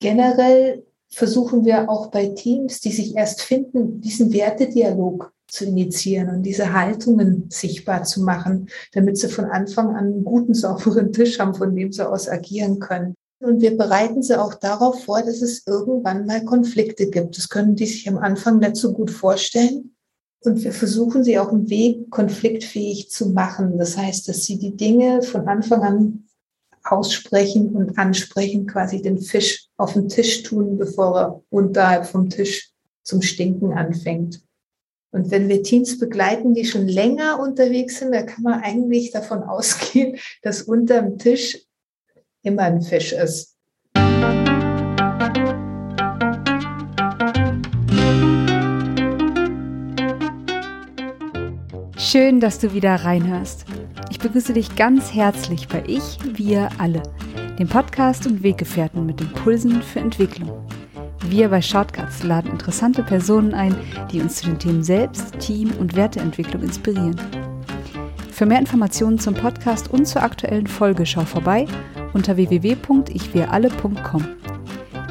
Generell versuchen wir auch bei Teams, die sich erst finden, diesen Wertedialog zu initiieren und diese Haltungen sichtbar zu machen, damit sie von Anfang an einen guten, sauberen Tisch haben, von dem sie aus agieren können. Und wir bereiten sie auch darauf vor, dass es irgendwann mal Konflikte gibt. Das können die sich am Anfang nicht so gut vorstellen. Und wir versuchen sie auf dem Weg konfliktfähig zu machen. Das heißt, dass sie die Dinge von Anfang an aussprechen und ansprechen, quasi den Fisch auf den Tisch tun, bevor er unterhalb vom Tisch zum Stinken anfängt. Und wenn wir Teams begleiten, die schon länger unterwegs sind, da kann man eigentlich davon ausgehen, dass unterm Tisch immer ein Fisch ist. Schön, dass du wieder reinhörst. Ich begrüße dich ganz herzlich bei Ich, Wir Alle, dem Podcast und Weggefährten mit Impulsen für Entwicklung. Wir bei Shortcuts laden interessante Personen ein, die uns zu den Themen Selbst-, Team- und Werteentwicklung inspirieren. Für mehr Informationen zum Podcast und zur aktuellen Folge schau vorbei unter www.ichwiralle.com.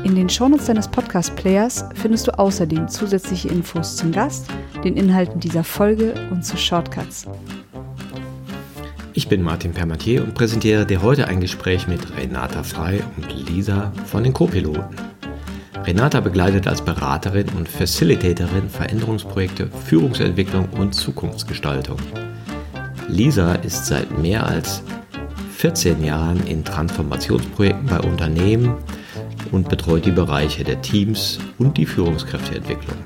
In den Shownotes deines Podcast-Players findest du außerdem zusätzliche Infos zum Gast, den Inhalten dieser Folge und zu Shortcuts. Ich bin Martin Permatier und präsentiere dir heute ein Gespräch mit Renata Frey und Lisa von den Co-Piloten. Renata begleitet als Beraterin und Facilitatorin Veränderungsprojekte, Führungsentwicklung und Zukunftsgestaltung. Lisa ist seit mehr als 14 Jahren in Transformationsprojekten bei Unternehmen und betreut die Bereiche der Teams und die Führungskräfteentwicklung.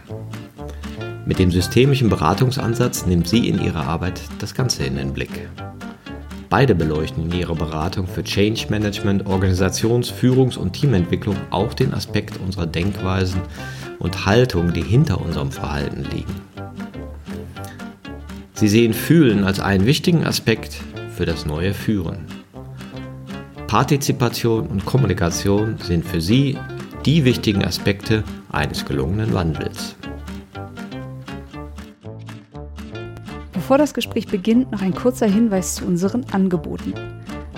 Mit dem systemischen Beratungsansatz nimmt sie in ihrer Arbeit das Ganze in den Blick. Beide beleuchten in ihrer Beratung für Change Management, Organisations-, Führungs- und Teamentwicklung auch den Aspekt unserer Denkweisen und Haltungen, die hinter unserem Verhalten liegen. Sie sehen Fühlen als einen wichtigen Aspekt für das neue Führen. Partizipation und Kommunikation sind für sie die wichtigen Aspekte eines gelungenen Wandels. Bevor das Gespräch beginnt, noch ein kurzer Hinweis zu unseren Angeboten.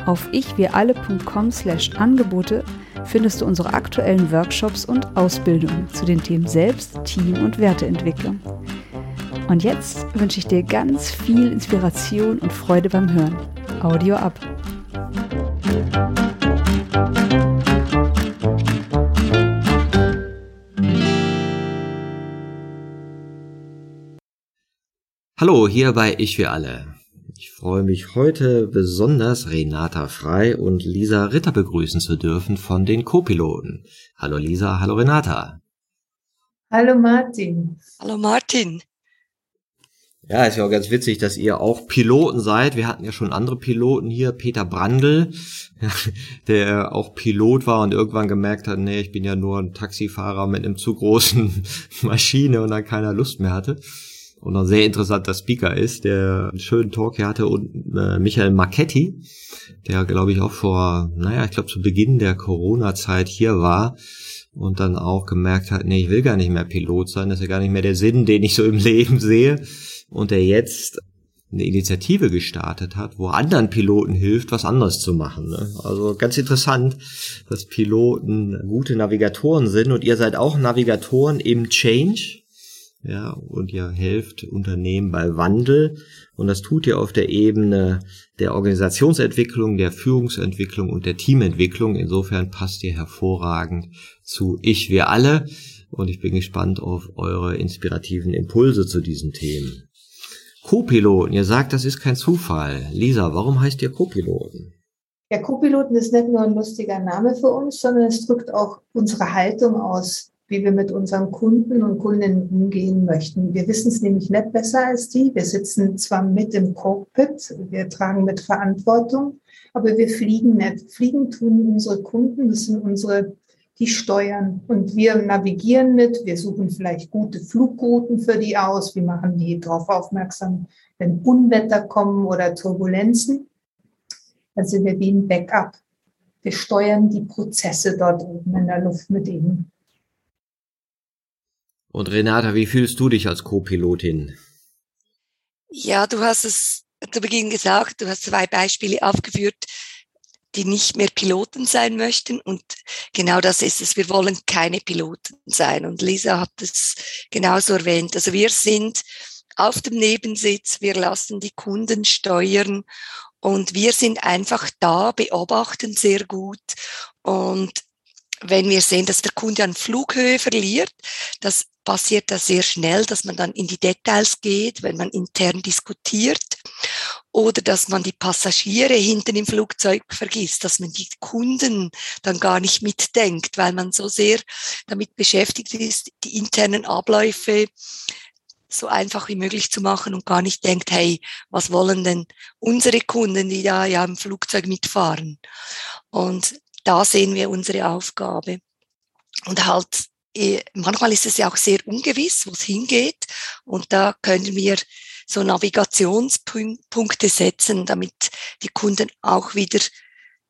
Auf ichwiralle.com/Angebote findest du unsere aktuellen Workshops und Ausbildungen zu den Themen Selbst-, Team- und Werteentwicklung. Und jetzt wünsche ich dir ganz viel Inspiration und Freude beim Hören. Audio ab! Hallo, hier bei Ich Wir Alle. Ich freue mich heute besonders, Renata Frey und Lisa Ritter begrüßen zu dürfen von den Co-Piloten. Hallo Lisa, hallo Renata. Hallo Martin. Hallo Martin. Ja, ist ja auch ganz witzig, dass ihr auch Piloten seid. Wir hatten ja schon andere Piloten hier, Peter Brandl, der auch Pilot war und irgendwann gemerkt hat, nee, ich bin ja nur ein Taxifahrer mit einem zu großen Maschine und dann keiner Lust mehr hatte. Und ein sehr interessanter Speaker ist, der einen schönen Talk hier hatte, und Michael Marchetti, der, glaube ich, auch zu Beginn der Corona-Zeit hier war und dann auch gemerkt hat, nee, ich will gar nicht mehr Pilot sein, das ist ja gar nicht mehr der Sinn, den ich so im Leben sehe, und der jetzt eine Initiative gestartet hat, wo anderen Piloten hilft, was anderes zu machen. Ne? Also ganz interessant, dass Piloten gute Navigatoren sind, und ihr seid auch Navigatoren im Change. Ja, und ihr helft Unternehmen bei Wandel, und das tut ihr auf der Ebene der Organisationsentwicklung, der Führungsentwicklung und der Teamentwicklung. Insofern passt ihr hervorragend zu Ich, Wir Alle, und ich bin gespannt auf eure inspirativen Impulse zu diesen Themen. Co-Piloten, ihr sagt, das ist kein Zufall. Lisa, warum heißt ihr Co-Piloten? Ja, Co-Piloten ist nicht nur ein lustiger Name für uns, sondern es drückt auch unsere Haltung aus, wie wir mit unseren Kunden und Kundinnen umgehen möchten. Wir wissen es nämlich nicht besser als die. Wir sitzen zwar mit im Cockpit, wir tragen mit Verantwortung, aber wir fliegen nicht. Fliegen tun unsere Kunden, das sind unsere, die steuern. Und wir navigieren mit, wir suchen vielleicht gute Flugrouten für die aus, wir machen die darauf aufmerksam, wenn Unwetter kommen oder Turbulenzen. Dann sind wir wie ein Backup. Wir steuern die Prozesse dort oben in der Luft mit ihnen. Und Renata, wie fühlst du dich als Co-Pilotin? Ja, du hast es zu Beginn gesagt, du hast zwei Beispiele aufgeführt, die nicht mehr Piloten sein möchten. Und genau das ist es. Wir wollen keine Piloten sein. Und Lisa hat es genauso erwähnt. Also wir sind auf dem Nebensitz, wir lassen die Kunden steuern und wir sind einfach da, beobachten sehr gut. Und wenn wir sehen, dass der Kunde an Flughöhe verliert, das passiert da sehr schnell, dass man dann in die Details geht, wenn man intern diskutiert, oder dass man die Passagiere hinten im Flugzeug vergisst, dass man die Kunden dann gar nicht mitdenkt, weil man so sehr damit beschäftigt ist, die internen Abläufe so einfach wie möglich zu machen und gar nicht denkt, hey, was wollen denn unsere Kunden, die da ja im Flugzeug mitfahren? Und da sehen wir unsere Aufgabe. Und halt, manchmal ist es ja auch sehr ungewiss, wo es hingeht. Und da können wir so Navigationspunkte setzen, damit die Kunden auch wieder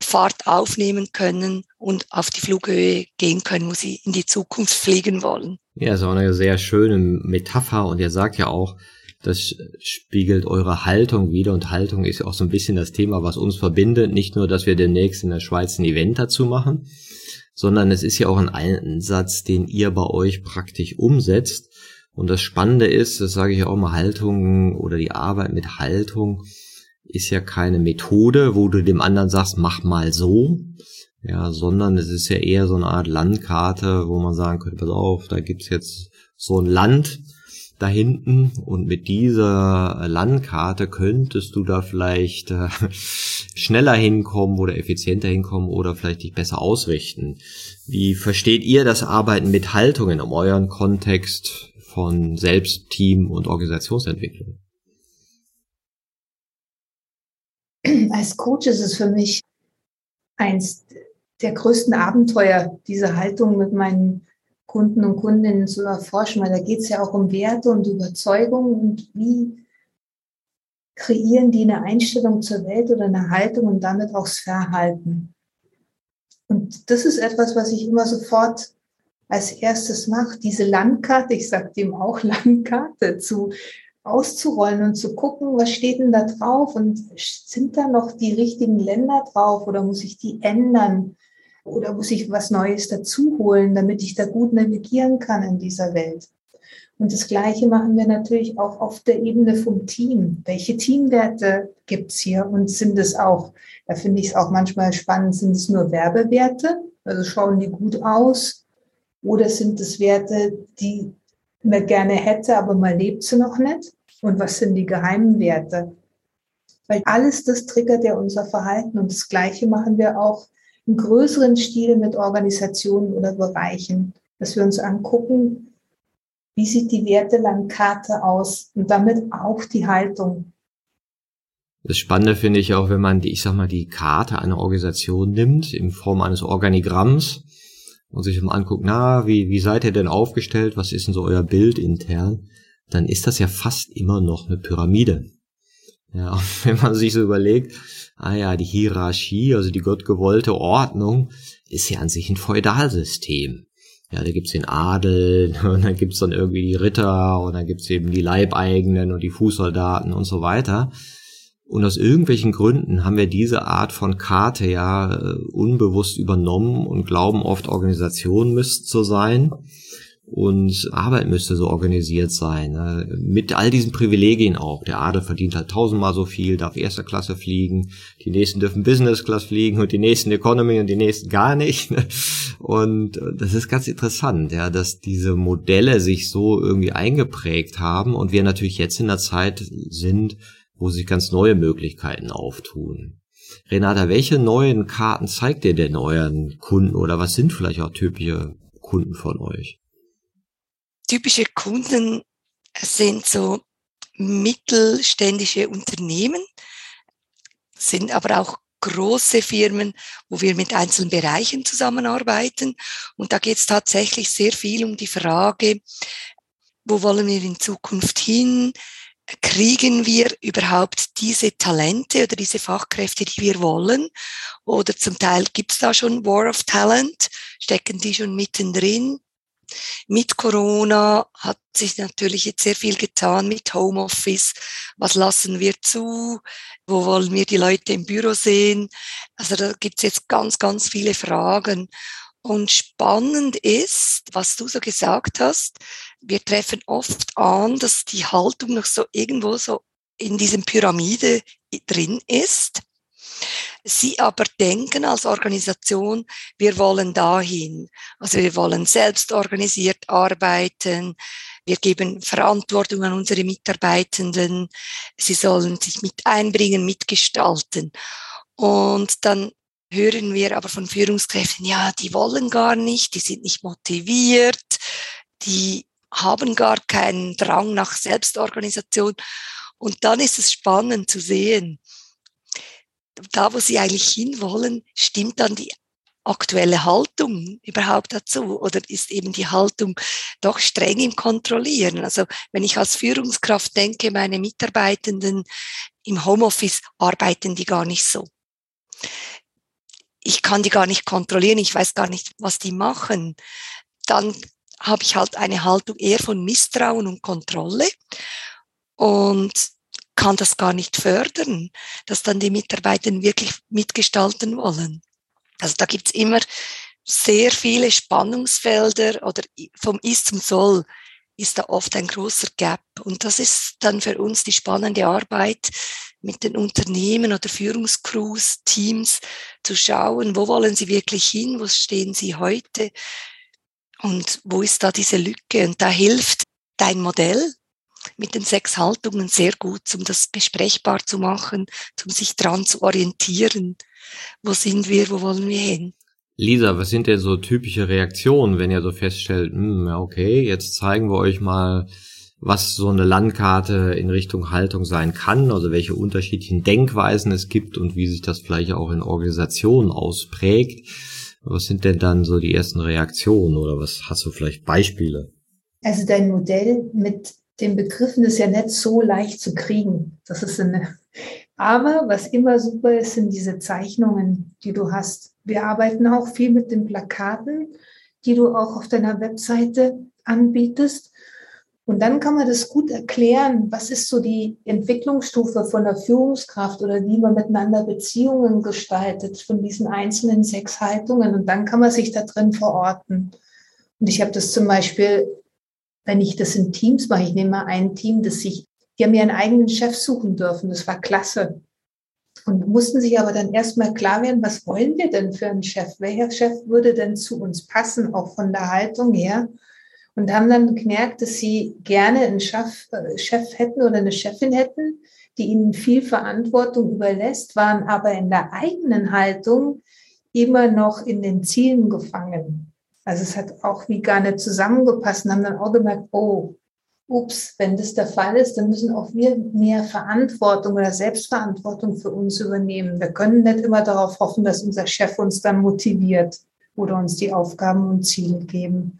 Fahrt aufnehmen können und auf die Flughöhe gehen können, wo sie in die Zukunft fliegen wollen. Ja, das war eine sehr schöne Metapher. Und ihr sagt ja auch, das spiegelt eure Haltung wider, und Haltung ist auch so ein bisschen das Thema, was uns verbindet. Nicht nur, dass wir demnächst in der Schweiz ein Event dazu machen, sondern es ist ja auch ein Einsatz, den ihr bei euch praktisch umsetzt. Und das Spannende ist, das sage ich auch mal, Haltung oder die Arbeit mit Haltung ist ja keine Methode, wo du dem anderen sagst, mach mal so, ja, sondern es ist ja eher so eine Art Landkarte, wo man sagen könnte, pass auf, da gibt's jetzt so ein Land da hinten und mit dieser Landkarte könntest du da vielleicht schneller hinkommen oder effizienter hinkommen oder vielleicht dich besser ausrichten. Wie versteht ihr das Arbeiten mit Haltung in eurem Kontext von Selbst-, Team- und Organisationsentwicklung? Als Coach ist es für mich eins der größten Abenteuer, diese Haltung mit meinen Kunden und Kundinnen zu erforschen, weil da geht es ja auch um Werte und Überzeugungen und wie kreieren die eine Einstellung zur Welt oder eine Haltung und damit auch das Verhalten. Und das ist etwas, was ich immer sofort als erstes mache, diese Landkarte, ich sage dem auch Landkarte, auszurollen und zu gucken, was steht denn da drauf und sind da noch die richtigen Länder drauf oder muss ich die ändern? Oder muss ich was Neues dazu holen, damit ich da gut navigieren kann in dieser Welt? Und das Gleiche machen wir natürlich auch auf der Ebene vom Team. Welche Teamwerte gibt's hier und sind es auch? Da finde ich es auch manchmal spannend, sind es nur Werbewerte? Also schauen die gut aus? Oder sind es Werte, die man gerne hätte, aber man lebt sie noch nicht? Und was sind die geheimen Werte? Weil alles das triggert ja unser Verhalten und das Gleiche machen wir auch im größeren Stil mit Organisationen oder Bereichen, dass wir uns angucken, wie sieht die Wertelandkarte aus und damit auch die Haltung. Das Spannende finde ich auch, wenn man die Karte einer Organisation nimmt in Form eines Organigramms und sich mal anguckt, wie seid ihr denn aufgestellt, was ist denn so euer Bild intern, dann ist das ja fast immer noch eine Pyramide. Ja, und wenn man sich so überlegt, die Hierarchie, also die gottgewollte Ordnung, ist ja an sich ein Feudalsystem. Ja, da gibt's den Adel und dann gibt's dann irgendwie die Ritter und dann gibt's eben die Leibeigenen und die Fußsoldaten und so weiter. Und aus irgendwelchen Gründen haben wir diese Art von Karte ja unbewusst übernommen und glauben oft, Organisation müsste so sein. Und Arbeit müsste so organisiert sein, mit all diesen Privilegien auch. Der Adel verdient halt 1000-mal so viel, darf erster Klasse fliegen, die nächsten dürfen Business Class fliegen und die nächsten Economy und die nächsten gar nicht. Und das ist ganz interessant, ja, dass diese Modelle sich so irgendwie eingeprägt haben und wir natürlich jetzt in der Zeit sind, wo sich ganz neue Möglichkeiten auftun. Renata, welche neuen Karten zeigt ihr denn euren Kunden oder was sind vielleicht auch typische Kunden von euch? Typische Kunden sind so mittelständische Unternehmen, sind aber auch große Firmen, wo wir mit einzelnen Bereichen zusammenarbeiten. Und da geht es tatsächlich sehr viel um die Frage, wo wollen wir in Zukunft hin? Kriegen wir überhaupt diese Talente oder diese Fachkräfte, die wir wollen? Oder zum Teil gibt es da schon War of Talent, stecken die schon mittendrin? Mit Corona hat sich natürlich jetzt sehr viel getan mit Homeoffice. Was lassen wir zu? Wo wollen wir die Leute im Büro sehen? Also da gibt es jetzt ganz, ganz viele Fragen. Und spannend ist, was du so gesagt hast, wir treffen oft an, dass die Haltung noch so irgendwo so in diesem Pyramide drin ist. Sie aber denken als Organisation, wir wollen dahin. Also wir wollen selbst organisiert arbeiten. Wir geben Verantwortung an unsere Mitarbeitenden. Sie sollen sich mit einbringen, mitgestalten. Und dann hören wir aber von Führungskräften, ja, die wollen gar nicht, die sind nicht motiviert, die haben gar keinen Drang nach Selbstorganisation. Und dann ist es spannend zu sehen, da, wo sie eigentlich hinwollen, stimmt dann die aktuelle Haltung überhaupt dazu? Oder ist eben die Haltung doch streng im Kontrollieren? Also wenn ich als Führungskraft denke, meine Mitarbeitenden im Homeoffice arbeiten die gar nicht so. Ich kann die gar nicht kontrollieren, ich weiß gar nicht, was die machen. Dann habe ich halt eine Haltung eher von Misstrauen und Kontrolle und kann das gar nicht fördern, dass dann die Mitarbeiter wirklich mitgestalten wollen. Also da gibt's immer sehr viele Spannungsfelder oder vom Ist zum Soll ist da oft ein großer Gap. Und das ist dann für uns die spannende Arbeit mit den Unternehmen oder Führungscrews, Teams, zu schauen, wo wollen sie wirklich hin, wo stehen sie heute und wo ist da diese Lücke. Und da hilft dein Modell mit den 6 Haltungen sehr gut, um das besprechbar zu machen, um sich dran zu orientieren. Wo sind wir, wo wollen wir hin? Lisa, was sind denn so typische Reaktionen, wenn ihr so feststellt, okay, jetzt zeigen wir euch mal, was so eine Landkarte in Richtung Haltung sein kann, also welche unterschiedlichen Denkweisen es gibt und wie sich das vielleicht auch in Organisationen ausprägt. Was sind denn dann so die ersten Reaktionen oder was hast du vielleicht Beispiele? Also dein Modell mit den Begriffen ist ja nicht so leicht zu kriegen. Das ist eine. Aber was immer super ist, sind diese Zeichnungen, die du hast. Wir arbeiten auch viel mit den Plakaten, die du auch auf deiner Webseite anbietest. Und dann kann man das gut erklären, was ist so die Entwicklungsstufe von der Führungskraft oder wie man miteinander Beziehungen gestaltet von diesen einzelnen 6 Haltungen. Und dann kann man sich da drin verorten. Und ich habe das zum Beispiel, wenn ich das in Teams mache, ich nehme mal ein Team, die haben ihren eigenen Chef suchen dürfen, das war klasse. Und mussten sich aber dann erstmal klar werden, was wollen wir denn für einen Chef? Welcher Chef würde denn zu uns passen, auch von der Haltung her? Und haben dann gemerkt, dass sie gerne einen Chef hätten oder eine Chefin hätten, die ihnen viel Verantwortung überlässt, waren aber in der eigenen Haltung immer noch in den Zielen gefangen. Also es hat auch wie gar nicht zusammengepasst und haben dann auch gemerkt, wenn das der Fall ist, dann müssen auch wir mehr Verantwortung oder Selbstverantwortung für uns übernehmen. Wir können nicht immer darauf hoffen, dass unser Chef uns dann motiviert oder uns die Aufgaben und Ziele geben.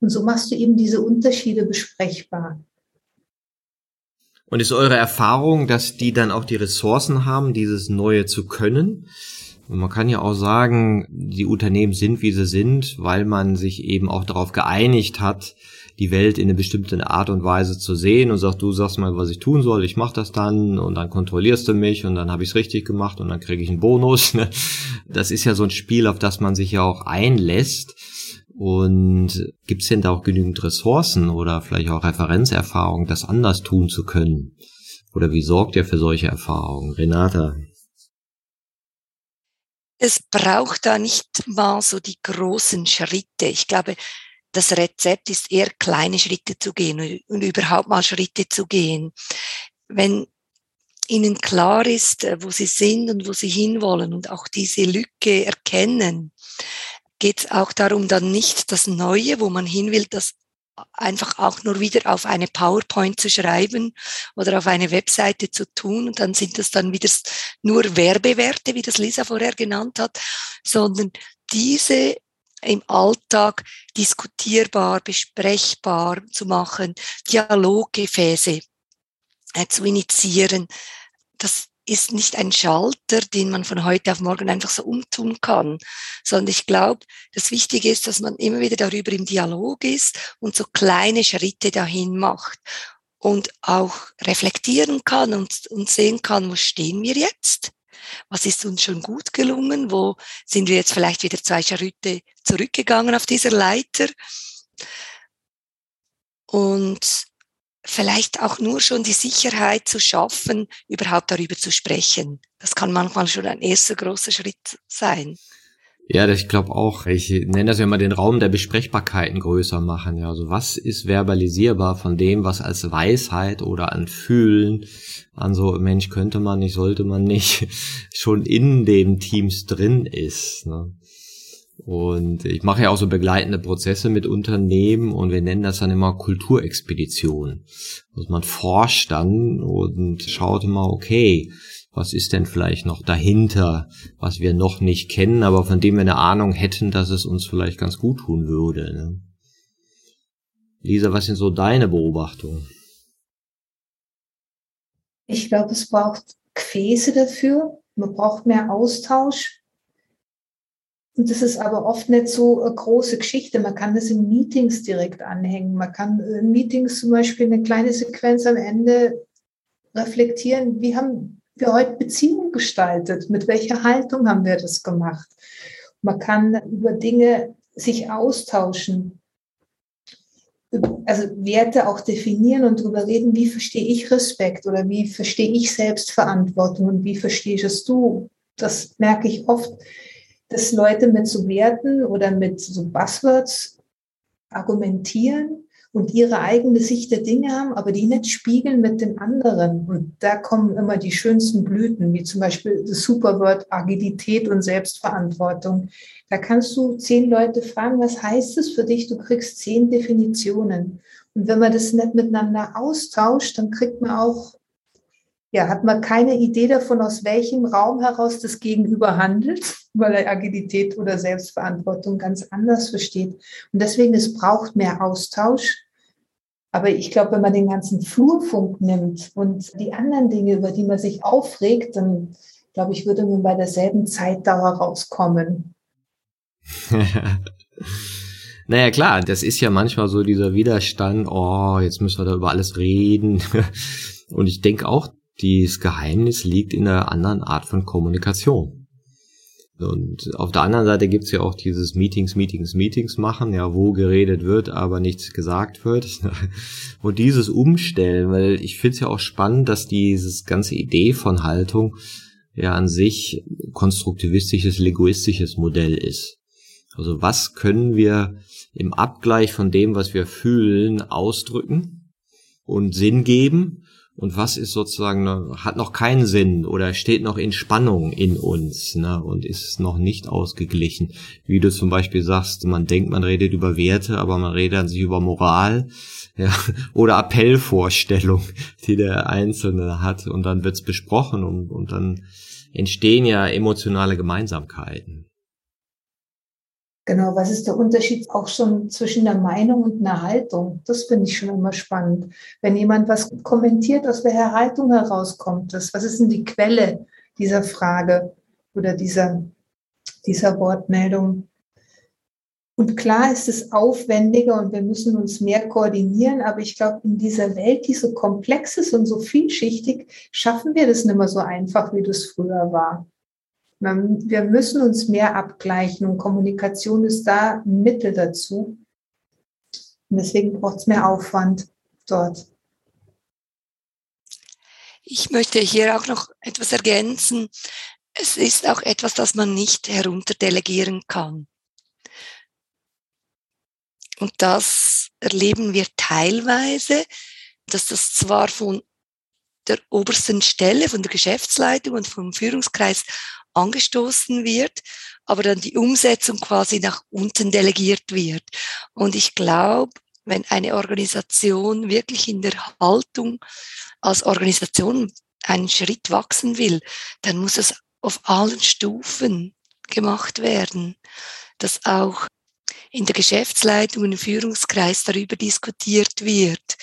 Und so machst du eben diese Unterschiede besprechbar. Und ist eure Erfahrung, dass die dann auch die Ressourcen haben, dieses Neue zu können? Und man kann ja auch sagen, die Unternehmen sind, wie sie sind, weil man sich eben auch darauf geeinigt hat, die Welt in eine bestimmte Art und Weise zu sehen und sagt, du sagst mal, was ich tun soll, ich mache das dann und dann kontrollierst du mich und dann habe ich es richtig gemacht und dann kriege ich einen Bonus. Das ist ja so ein Spiel, auf das man sich ja auch einlässt. Und gibt es denn da auch genügend Ressourcen oder vielleicht auch Referenzerfahrungen, das anders tun zu können? Oder wie sorgt ihr für solche Erfahrungen? Renata? Es braucht da nicht mal so die großen Schritte. Ich glaube, das Rezept ist eher, kleine Schritte zu gehen und überhaupt mal Schritte zu gehen. Wenn ihnen klar ist, wo sie sind und wo sie hinwollen und auch diese Lücke erkennen, geht es auch darum, dann nicht das Neue, wo man hin will, das einfach auch nur wieder auf eine PowerPoint zu schreiben oder auf eine Webseite zu tun. Und dann sind das dann wieder nur Werbewerte, wie das Lisa vorher genannt hat, sondern diese im Alltag diskutierbar, besprechbar zu machen, Dialoggefäße zu initiieren. Das ist nicht ein Schalter, den man von heute auf morgen einfach so umtun kann, sondern ich glaube, das Wichtige ist, dass man immer wieder darüber im Dialog ist und so kleine Schritte dahin macht und auch reflektieren kann und sehen kann, wo stehen wir jetzt? Was ist uns schon gut gelungen? Wo sind wir jetzt vielleicht wieder 2 Schritte zurückgegangen auf dieser Leiter? Und vielleicht auch nur schon die Sicherheit zu schaffen, überhaupt darüber zu sprechen. Das kann manchmal schon ein erster großer Schritt sein. Ja, ich glaube auch. Ich nenne das ja immer den Raum der Besprechbarkeiten größer machen. Ja, also was ist verbalisierbar von dem, was als Weisheit oder an Fühlen, an so Mensch könnte man nicht, sollte man nicht, schon in dem Teams drin ist, ne? Und ich mache ja auch so begleitende Prozesse mit Unternehmen und wir nennen das dann immer Kulturexpedition. Also man forscht dann und schaut immer, okay, was ist denn vielleicht noch dahinter, was wir noch nicht kennen, aber von dem wir eine Ahnung hätten, dass es uns vielleicht ganz gut tun würde, ne? Lisa, was sind so deine Beobachtungen? Ich glaube, es braucht Gefäße dafür. Man braucht mehr Austausch. Und das ist aber oft nicht so eine große Geschichte. Man kann das in Meetings direkt anhängen. Man kann in Meetings zum Beispiel eine kleine Sequenz am Ende reflektieren. Wie haben wir heute Beziehungen gestaltet? Mit welcher Haltung haben wir das gemacht? Man kann über Dinge sich austauschen, also Werte auch definieren und darüber reden, wie verstehe ich Respekt oder wie verstehe ich Selbstverantwortung und wie verstehst es du? Das merke ich oft, dass Leute mit so Werten oder mit so Buzzwords argumentieren und ihre eigene Sicht der Dinge haben, aber die nicht spiegeln mit den anderen. Und da kommen immer die schönsten Blüten, wie zum Beispiel das Superwort Agilität und Selbstverantwortung. Da kannst du 10 Leute fragen, was heißt es für dich? Du kriegst 10 Definitionen. Und wenn man das nicht miteinander austauscht, dann kriegt man auch, ja, hat man keine Idee davon, aus welchem Raum heraus das Gegenüber handelt, weil er Agilität oder Selbstverantwortung ganz anders versteht. Und deswegen, es braucht mehr Austausch. Aber ich glaube, wenn man den ganzen Flurfunk nimmt und die anderen Dinge, über die man sich aufregt, dann, glaube ich, würde man bei derselben Zeitdauer rauskommen. Naja, klar, das ist ja manchmal so dieser Widerstand, oh, jetzt müssen wir da über alles reden. Und ich denke auch, das Geheimnis liegt in einer anderen Art von Kommunikation. Und auf der anderen Seite gibt's ja auch dieses Meetings machen, ja, wo geredet wird, aber nichts gesagt wird. Und dieses Umstellen, weil ich finde es ja auch spannend, dass dieses ganze Idee von Haltung ja an sich konstruktivistisches, linguistisches Modell ist. Also was können wir im Abgleich von dem, was wir fühlen, ausdrücken und Sinn geben? Und was ist sozusagen, hat noch keinen Sinn oder steht noch in Spannung in uns, ne, und ist noch nicht ausgeglichen. Wie du zum Beispiel sagst, man denkt, man redet über Werte, aber man redet an sich über Moral, ja, oder Appellvorstellung, die der Einzelne hat. Und dann wird's besprochen und dann entstehen ja emotionale Gemeinsamkeiten. Genau, was ist der Unterschied auch schon zwischen einer Meinung und einer Haltung? Das finde ich schon immer spannend. Wenn jemand was kommentiert, aus welcher Haltung herauskommt das? Was ist denn die Quelle dieser Frage oder dieser Wortmeldung? Und klar ist es aufwendiger und wir müssen uns mehr koordinieren, aber ich glaube, in dieser Welt, die so komplex ist und so vielschichtig, schaffen wir das nicht mehr so einfach, wie das früher war. Wir müssen uns mehr abgleichen und Kommunikation ist da ein Mittel dazu. Und deswegen braucht es mehr Aufwand dort. Ich möchte hier auch noch etwas ergänzen. Es ist auch etwas, das man nicht herunterdelegieren kann. Und das erleben wir teilweise, dass das zwar von der obersten Stelle, von der Geschäftsleitung und vom Führungskreis angestoßen wird, aber dann die Umsetzung quasi nach unten delegiert wird. Und ich glaube, wenn eine Organisation wirklich in der Haltung als Organisation einen Schritt wachsen will, dann muss es auf allen Stufen gemacht werden, dass auch in der Geschäftsleitung und im Führungskreis darüber diskutiert wird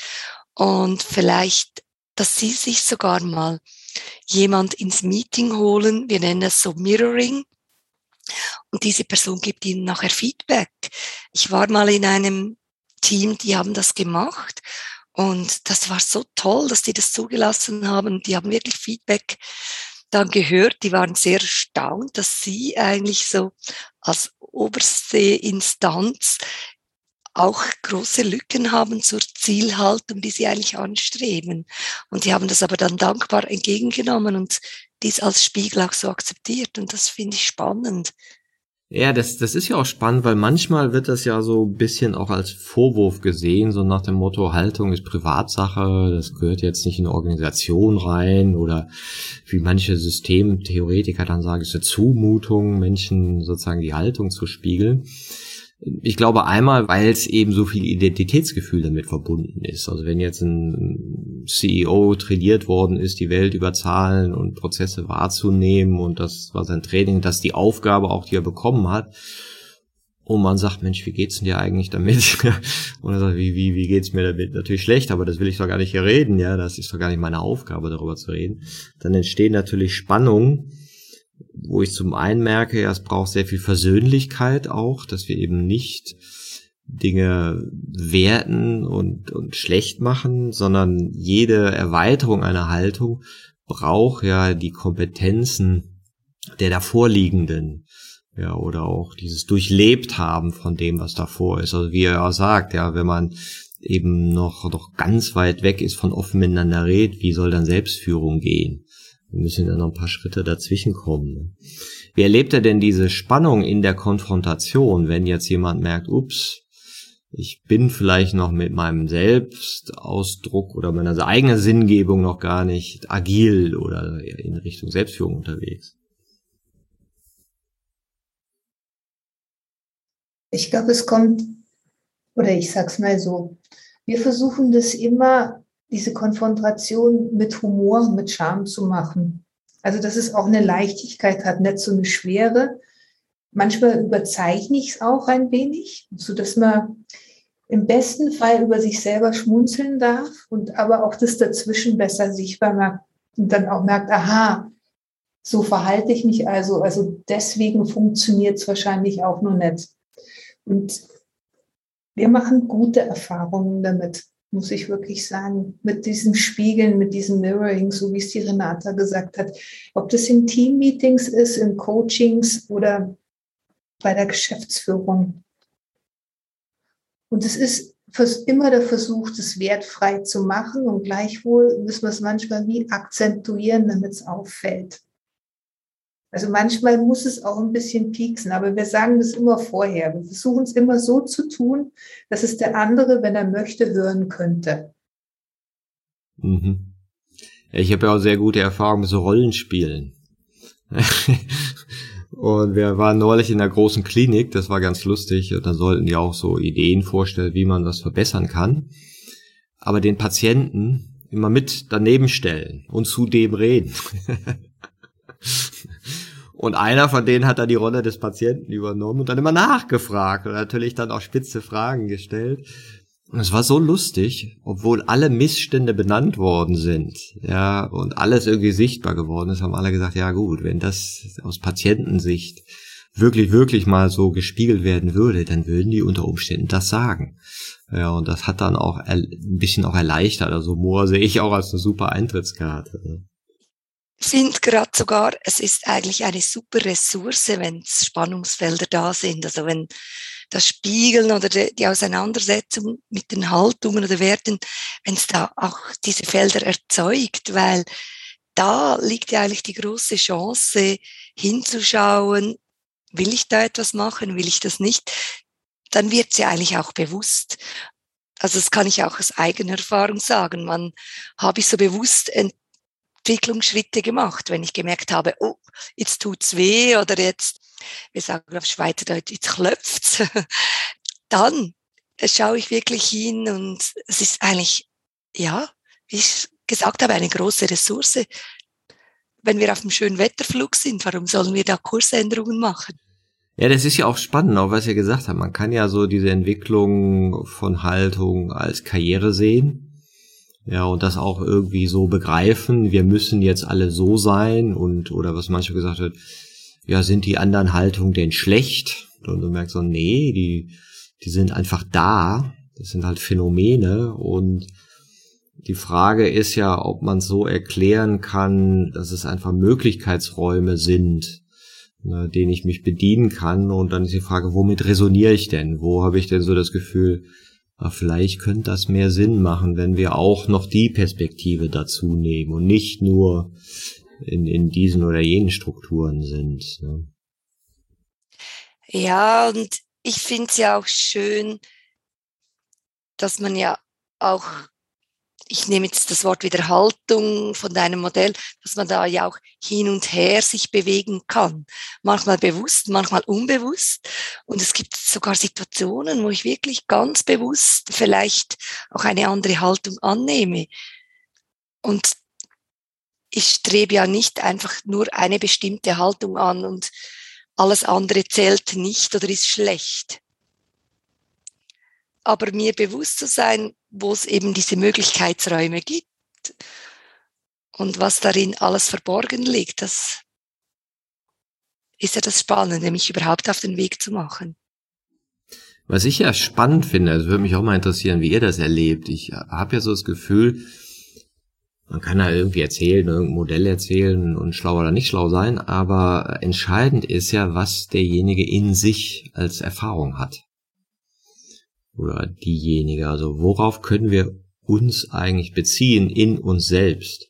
und vielleicht, dass sie sich sogar mal jemand ins Meeting holen. Wir nennen es so Mirroring. Und diese Person gibt ihnen nachher Feedback. Ich war mal in einem Team, die haben das gemacht. Und das war so toll, dass die das zugelassen haben. Die haben wirklich Feedback dann gehört. Die waren sehr erstaunt, dass sie eigentlich so als oberste Instanz auch große Lücken haben zur Zielhaltung, die sie eigentlich anstreben. Und die haben das aber dann dankbar entgegengenommen und dies als Spiegel auch so akzeptiert. Und das finde ich spannend. Ja, das ist ja auch spannend, weil manchmal wird das ja so ein bisschen auch als Vorwurf gesehen, so nach dem Motto, Haltung ist Privatsache, das gehört jetzt nicht in eine Organisation rein, oder wie manche Systemtheoretiker dann sagen, ist eine Zumutung, Menschen sozusagen die Haltung zu spiegeln. Ich glaube einmal, weil es eben so viel Identitätsgefühl damit verbunden ist. Also wenn jetzt ein CEO trainiert worden ist, die Welt über Zahlen und Prozesse wahrzunehmen, und das war sein Training, dass die Aufgabe auch, die er bekommen hat, und man sagt, Mensch, wie geht's denn dir eigentlich damit? Und er sagt, wie geht's mir damit? Natürlich schlecht, aber das will ich doch gar nicht hier reden, ja, das ist doch gar nicht meine Aufgabe, darüber zu reden. Dann entstehen natürlich Spannungen, wo ich zum einen merke, ja, es braucht sehr viel Versöhnlichkeit auch, dass wir eben nicht Dinge werten und schlecht machen, sondern jede Erweiterung einer Haltung braucht ja die Kompetenzen der davorliegenden, ja, oder auch dieses Durchlebthaben von dem, was davor ist. Also wie er auch sagt, ja, wenn man eben noch ganz weit weg ist von offen miteinander redet, wie soll dann Selbstführung gehen? Wir müssen dann noch ein paar Schritte dazwischen kommen. Wie erlebt er denn diese Spannung in der Konfrontation, wenn jetzt jemand merkt, ups, ich bin vielleicht noch mit meinem Selbstausdruck oder meiner eigenen Sinngebung noch gar nicht agil oder in Richtung Selbstführung unterwegs? Ich glaube, es kommt, oder ich sag's mal so, wir versuchen das immer, diese Konfrontation mit Humor, mit Charme zu machen. Also, dass es auch eine Leichtigkeit hat, nicht so eine Schwere. Manchmal überzeichne ich es auch ein wenig, sodass man im besten Fall über sich selber schmunzeln darf und aber auch das dazwischen besser sichtbar macht und dann auch merkt, aha, so verhalte ich mich also deswegen funktioniert es wahrscheinlich auch nur nicht. Und wir machen gute Erfahrungen damit, muss ich wirklich sagen, mit diesem Spiegeln, mit diesem Mirroring, so wie es die Renata gesagt hat. Ob das in Teammeetings ist, in Coachings oder bei der Geschäftsführung. Und es ist immer der Versuch, das wertfrei zu machen, und gleichwohl müssen wir es manchmal wie akzentuieren, damit es auffällt. Also manchmal muss es auch ein bisschen pieksen, aber wir sagen das immer vorher. Wir versuchen es immer so zu tun, dass es der andere, wenn er möchte, hören könnte. Mhm. Ich habe ja auch sehr gute Erfahrungen mit so Rollenspielen. Und wir waren neulich in einer großen Klinik, das war ganz lustig. Und da sollten die auch so Ideen vorstellen, wie man was verbessern kann. Aber den Patienten immer mit daneben stellen und zu dem reden. Und einer von denen hat dann die Rolle des Patienten übernommen und dann immer nachgefragt und natürlich dann auch spitze Fragen gestellt. Und es war so lustig, obwohl alle Missstände benannt worden sind, ja, und alles irgendwie sichtbar geworden ist, haben alle gesagt, ja gut, wenn das aus Patientensicht wirklich, wirklich mal so gespiegelt werden würde, dann würden die unter Umständen das sagen. Ja, und das hat dann auch ein bisschen auch erleichtert. Also Humor sehe ich auch als eine super Eintrittskarte, ne? Sind gerade sogar, es ist eigentlich eine super Ressource, wenn Spannungsfelder da sind. Also wenn das Spiegeln oder die Auseinandersetzung mit den Haltungen oder Werten, wenn es da auch diese Felder erzeugt, weil da liegt ja eigentlich die große Chance, hinzuschauen, will ich da etwas machen, will ich das nicht, dann wird es ja eigentlich auch bewusst. Also das kann ich auch aus eigener Erfahrung sagen. Man habe ich so bewusst Entwicklungsschritte gemacht, wenn ich gemerkt habe, oh, jetzt tut's weh oder jetzt, wir sagen auf Schweizerdeutsch, jetzt klopft's, dann schaue ich wirklich hin, und es ist eigentlich, ja, wie ich gesagt habe, eine große Ressource. Wenn wir auf einem schönen Wetterflug sind, warum sollen wir da Kursänderungen machen? Ja, das ist ja auch spannend, auch was ihr gesagt habt. Man kann ja so diese Entwicklung von Haltung als Karriere sehen. Ja, und das auch irgendwie so begreifen, wir müssen jetzt alle so sein und, oder was manchmal gesagt wird, ja, sind die anderen Haltungen denn schlecht? Und du merkst so, nee, die sind einfach da, das sind halt Phänomene und die Frage ist ja, ob man es so erklären kann, dass es einfach Möglichkeitsräume sind, ne, denen ich mich bedienen kann und dann ist die Frage, womit resoniere ich denn? Wo habe ich denn so das Gefühl, vielleicht könnte das mehr Sinn machen, wenn wir auch noch die Perspektive dazu nehmen und nicht nur in diesen oder jenen Strukturen sind. Ne? Ja, und ich finde es ja auch schön, dass man ja auch, ich nehme jetzt das Wort wieder Haltung von deinem Modell, dass man da ja auch hin und her sich bewegen kann. Manchmal bewusst, manchmal unbewusst. Und es gibt sogar Situationen, wo ich wirklich ganz bewusst vielleicht auch eine andere Haltung annehme. Und ich strebe ja nicht einfach nur eine bestimmte Haltung an und alles andere zählt nicht oder ist schlecht. Aber mir bewusst zu sein, wo es eben diese Möglichkeitsräume gibt und was darin alles verborgen liegt, das ist ja das Spannende, mich überhaupt auf den Weg zu machen. Was ich ja spannend finde, also würde mich auch mal interessieren, wie ihr das erlebt. Ich habe ja so das Gefühl, man kann da irgendwie erzählen, irgendein Modell erzählen und schlau oder nicht schlau sein, aber entscheidend ist ja, was derjenige in sich als Erfahrung hat. Oder diejenige, also worauf können wir uns eigentlich beziehen in uns selbst?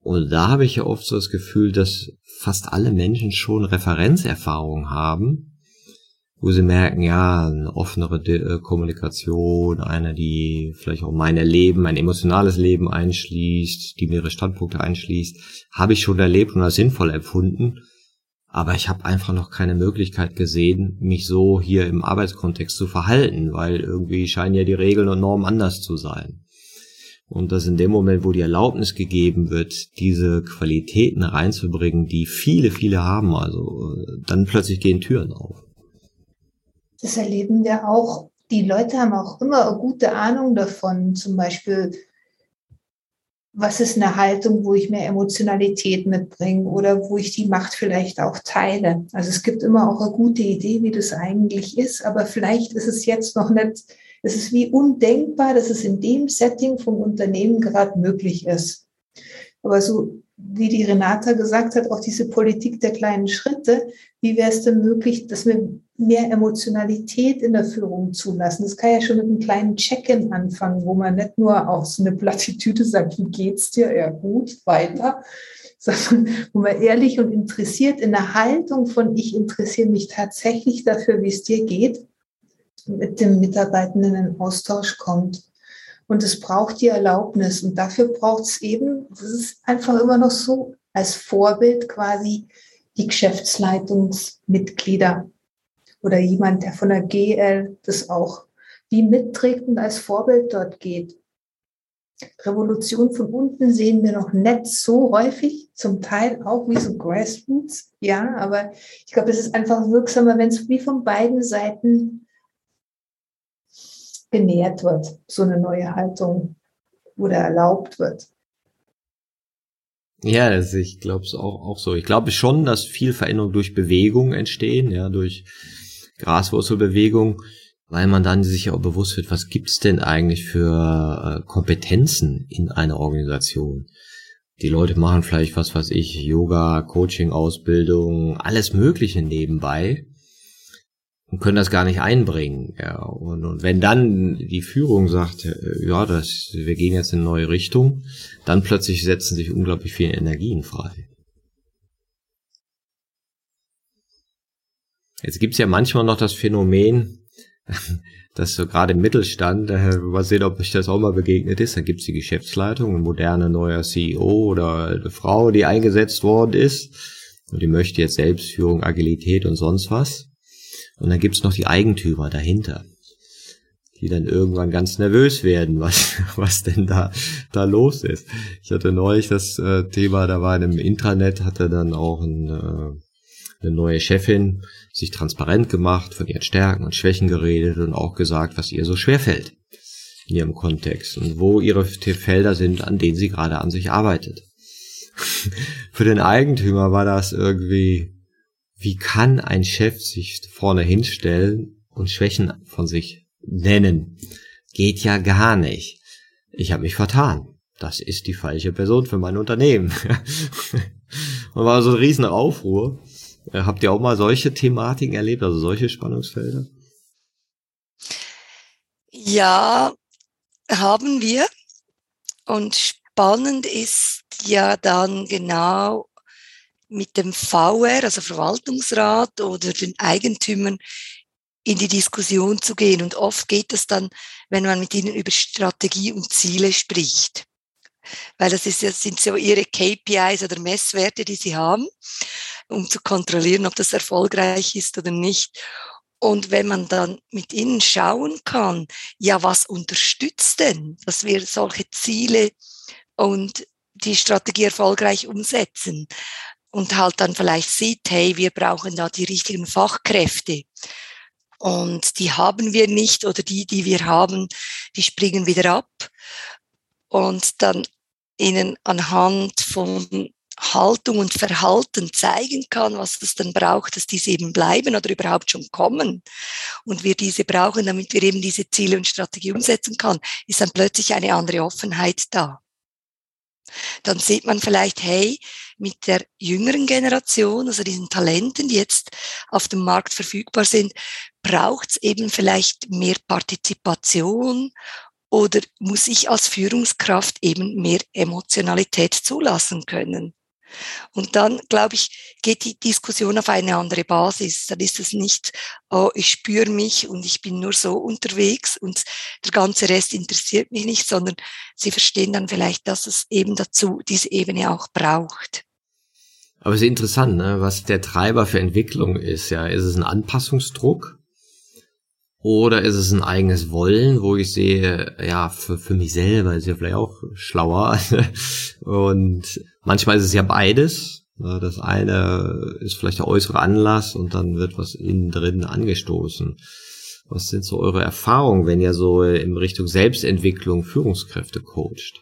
Und da habe ich ja oft so das Gefühl, dass fast alle Menschen schon Referenzerfahrungen haben, wo sie merken, ja, eine offenere Kommunikation, eine, die vielleicht auch mein emotionales Leben einschließt, die mehrere Standpunkte einschließt, habe ich schon erlebt und als sinnvoll empfunden. Aber ich habe einfach noch keine Möglichkeit gesehen, mich so hier im Arbeitskontext zu verhalten, weil irgendwie scheinen ja die Regeln und Normen anders zu sein. Und dass in dem Moment, wo die Erlaubnis gegeben wird, diese Qualitäten reinzubringen, die viele, viele haben, also dann plötzlich gehen Türen auf. Das erleben wir auch. Die Leute haben auch immer eine gute Ahnung davon, zum Beispiel, was ist eine Haltung, wo ich mehr Emotionalität mitbringe oder wo ich die Macht vielleicht auch teile. Also es gibt immer auch eine gute Idee, wie das eigentlich ist, aber vielleicht ist es jetzt noch nicht, es ist wie undenkbar, dass es in dem Setting vom Unternehmen gerade möglich ist. Aber so wie die Renata gesagt hat, auch diese Politik der kleinen Schritte, wie wäre es denn möglich, dass wir mehr Emotionalität in der Führung zulassen? Das kann ja schon mit einem kleinen Check-in anfangen, wo man nicht nur auf so eine Plattitüde sagt, wie geht's dir? Ja gut, weiter. Sondern wo man ehrlich und interessiert in der Haltung von ich interessiere mich tatsächlich dafür, wie es dir geht, mit dem Mitarbeitenden in Austausch kommt. Und es braucht die Erlaubnis. Und dafür braucht es eben, das ist einfach immer noch so, als Vorbild quasi die Geschäftsleitungsmitglieder oder jemand, der von der GL das auch wie mitträgt und als Vorbild dort geht. Revolution von unten sehen wir noch nicht so häufig, zum Teil auch wie so Grassroots. Ja, aber ich glaube, es ist einfach wirksamer, wenn es wie von beiden Seiten genährt wird, so eine neue Haltung oder erlaubt wird. Ja, also ich glaube es auch so. Ich glaube schon, dass viel Veränderung durch Bewegung entstehen, ja, durch Graswurzelbewegung, weil man dann sich auch bewusst wird, was gibt's denn eigentlich für Kompetenzen in einer Organisation? Die Leute machen vielleicht was weiß ich, Yoga, Coaching, Ausbildung, alles Mögliche nebenbei. Und können das gar nicht einbringen. Ja. Und wenn dann die Führung sagt, ja, wir gehen jetzt in eine neue Richtung, dann plötzlich setzen sich unglaublich viele Energien frei. Jetzt gibt's ja manchmal noch das Phänomen, dass so gerade im Mittelstand, mal sehen, ob euch das auch mal begegnet ist, dann gibt's die Geschäftsleitung, ein moderner neuer CEO oder eine Frau, die eingesetzt worden ist und die möchte jetzt Selbstführung, Agilität und sonst was. Und dann gibt's noch die Eigentümer dahinter, die dann irgendwann ganz nervös werden, was denn da los ist. Ich hatte neulich das Thema, da war in einem Intranet, hatte dann auch eine neue Chefin sich transparent gemacht, von ihren Stärken und Schwächen geredet und auch gesagt, was ihr so schwerfällt. in ihrem Kontext und wo ihre Felder sind, an denen sie gerade an sich arbeitet. Für den Eigentümer war das irgendwie, wie kann ein Chef sich vorne hinstellen und Schwächen von sich nennen? Geht ja gar nicht. Ich habe mich vertan. Das ist die falsche Person für mein Unternehmen. Und war so ein riesen Aufruhr. Habt ihr auch mal solche Thematiken erlebt, also solche Spannungsfelder? Ja, haben wir. Und spannend ist ja dann genau mit dem VR, also Verwaltungsrat oder den Eigentümern, in die Diskussion zu gehen. Und oft geht es dann, wenn man mit ihnen über Strategie und Ziele spricht. Weil das sind so ihre KPIs oder Messwerte, die sie haben, um zu kontrollieren, ob das erfolgreich ist oder nicht. Und wenn man dann mit ihnen schauen kann, ja, was unterstützt denn, dass wir solche Ziele und die Strategie erfolgreich umsetzen? Und halt dann vielleicht sieht, hey, wir brauchen da die richtigen Fachkräfte. Und die haben wir nicht oder die, die wir haben, die springen wieder ab. Und dann ihnen anhand von Haltung und Verhalten zeigen kann, was es dann braucht, dass diese eben bleiben oder überhaupt schon kommen. Und wir diese brauchen, damit wir eben diese Ziele und Strategie umsetzen können, ist dann plötzlich eine andere Offenheit da. Dann sieht man vielleicht, hey, mit der jüngeren Generation, also diesen Talenten, die jetzt auf dem Markt verfügbar sind, braucht es eben vielleicht mehr Partizipation oder muss ich als Führungskraft eben mehr Emotionalität zulassen können. Und dann, glaube ich, geht die Diskussion auf eine andere Basis. Dann ist es nicht, oh, ich spüre mich und ich bin nur so unterwegs und der ganze Rest interessiert mich nicht, sondern sie verstehen dann vielleicht, dass es eben dazu diese Ebene auch braucht. Aber es ist interessant, ne? Was der Treiber für Entwicklung ist. Ja, ist es ein Anpassungsdruck oder ist es ein eigenes Wollen, wo ich sehe, ja, für mich selber ist ja vielleicht auch schlauer und manchmal ist es ja beides. Das eine ist vielleicht der äußere Anlass und dann wird was innen drin angestoßen. Was sind so eure Erfahrungen, wenn ihr so in Richtung Selbstentwicklung Führungskräfte coacht?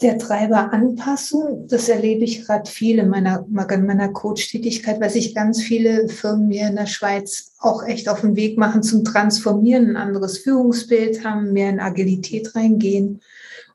Der Treiber Anpassung, das erlebe ich gerade viel in meiner Coach-Tätigkeit, weil sich ganz viele Firmen hier in der Schweiz auch echt auf den Weg machen zum Transformieren, ein anderes Führungsbild haben, mehr in Agilität reingehen.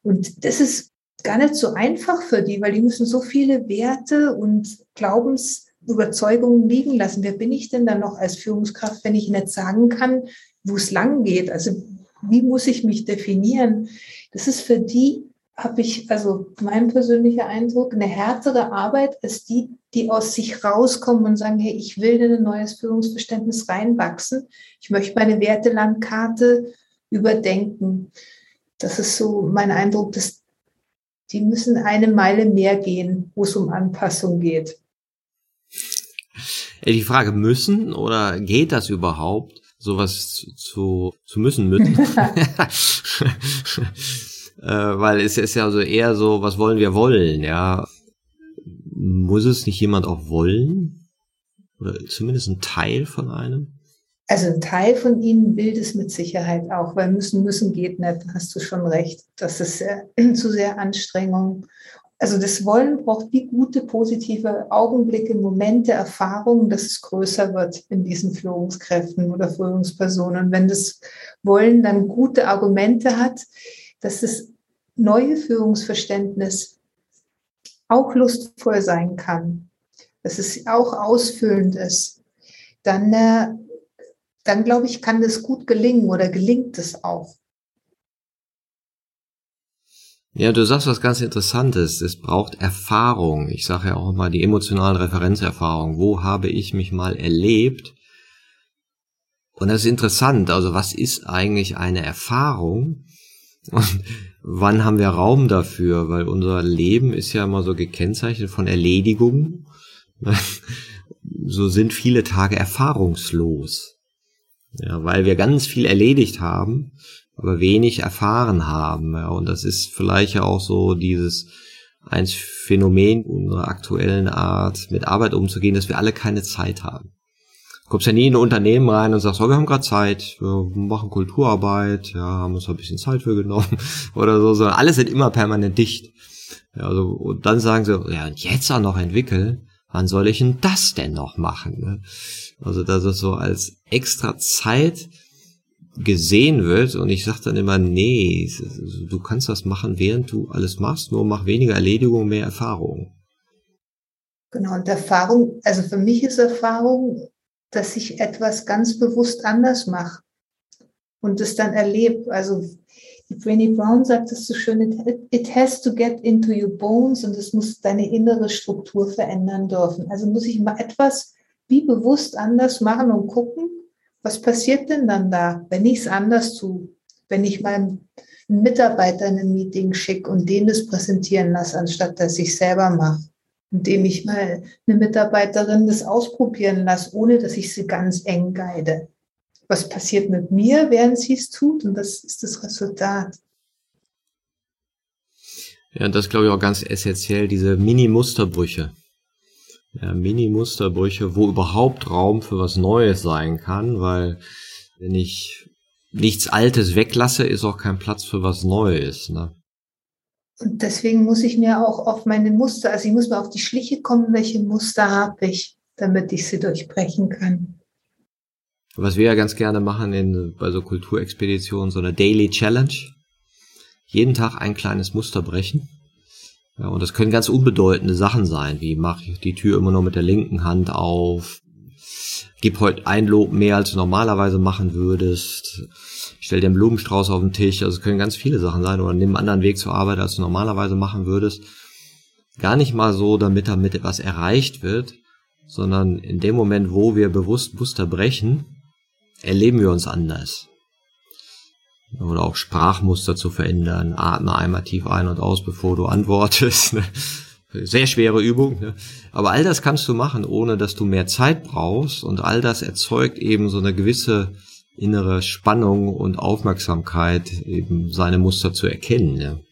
Und das ist gar nicht so einfach für die, weil die müssen so viele Werte und Glaubensüberzeugungen liegen lassen. Wer bin ich denn dann noch als Führungskraft, wenn ich nicht sagen kann, wo es lang geht? Also wie muss ich mich definieren? Das ist für die, habe ich, also mein persönlicher Eindruck, eine härtere Arbeit als die, die aus sich rauskommen und sagen, hey, ich will in ein neues Führungsverständnis reinwachsen. Ich möchte meine Wertelandkarte überdenken. Das ist so mein Eindruck, dass die müssen eine Meile mehr gehen, wo es um Anpassung geht. Die Frage, müssen oder geht das überhaupt, sowas zu müssen? Weil es ist ja also eher so, was wollen wir wollen, ja. Muss es nicht jemand auch wollen? Oder zumindest ein Teil von einem? Also ein Teil von ihnen will es mit Sicherheit auch, weil müssen geht nicht, hast du schon recht. Das ist zu sehr Anstrengung. Also das Wollen braucht wie gute, positive Augenblicke, Momente, Erfahrungen, dass es größer wird in diesen Führungskräften oder Führungspersonen. Und wenn das Wollen dann gute Argumente hat, dass das neue Führungsverständnis auch lustvoll sein kann, dass es auch ausfüllend ist, dann glaube ich, kann das gut gelingen oder gelingt es auch. Ja, du sagst was ganz Interessantes. Es braucht Erfahrung. Ich sage ja auch immer die emotionalen Referenzerfahrungen. Wo habe ich mich mal erlebt? Und das ist interessant. Also was ist eigentlich eine Erfahrung? Und wann haben wir Raum dafür? Weil unser Leben ist ja immer so gekennzeichnet von Erledigungen. So sind viele Tage erfahrungslos. Ja, weil wir ganz viel erledigt haben, aber wenig erfahren haben. Ja, und das ist vielleicht ja auch so dieses ein Phänomen unserer aktuellen Art, mit Arbeit umzugehen, dass wir alle keine Zeit haben. kommst ja nie in ein Unternehmen rein und sagst, oh, wir haben gerade Zeit, wir machen Kulturarbeit, ja, haben uns ein bisschen Zeit für genommen oder so, sondern alles sind immer permanent dicht. Ja, also, und dann sagen sie, ja, und jetzt auch noch entwickeln, wann soll ich denn das denn noch machen? Also, dass es so als extra Zeit gesehen wird und ich sage dann immer, nee, du kannst das machen, während du alles machst, nur mach weniger Erledigung, mehr Erfahrung. Genau, und Erfahrung, also für mich ist Erfahrung, dass ich etwas ganz bewusst anders mache und es dann erlebe. Also Brené Brown sagt es so schön, it has to get into your bones und es muss deine innere Struktur verändern dürfen. Also muss ich mal etwas wie bewusst anders machen und gucken, was passiert denn dann da, wenn ich es anders tue, wenn ich meinem Mitarbeiter ein Meeting schicke und den das präsentieren lasse, anstatt dass ich es selber mache. Indem ich mal eine Mitarbeiterin das ausprobieren lasse, ohne dass ich sie ganz eng guide. Was passiert mit mir, während sie es tut? Und das ist das Resultat. Ja, das glaube ich auch ganz essentiell, diese Mini-Musterbrüche. Ja, Mini-Musterbrüche, wo überhaupt Raum für was Neues sein kann, weil wenn ich nichts Altes weglasse, ist auch kein Platz für was Neues, ne? Und deswegen muss ich mir auch auf meine Muster, also ich muss mal auf die Schliche kommen, welche Muster habe ich, damit ich sie durchbrechen kann. Was wir ja ganz gerne machen bei so Kulturexpeditionen, so eine Daily Challenge. Jeden Tag ein kleines Muster brechen. Ja, und das können ganz unbedeutende Sachen sein, wie mache ich die Tür immer nur mit der linken Hand auf, gib heute ein Lob mehr, als du normalerweise machen würdest, stell dir einen Blumenstrauß auf den Tisch, also es können ganz viele Sachen sein, oder nimm einen anderen Weg zur Arbeit, als du normalerweise machen würdest. Gar nicht mal so, damit etwas erreicht wird, sondern in dem Moment, wo wir bewusst Muster brechen, erleben wir uns anders. Oder auch Sprachmuster zu verändern, atme einmal tief ein und aus, bevor du antwortest, ne? Sehr schwere Übung, ne? Aber all das kannst du machen, ohne dass du mehr Zeit brauchst und all das erzeugt eben so eine gewisse innere Spannung und Aufmerksamkeit, eben seine Muster zu erkennen, ne?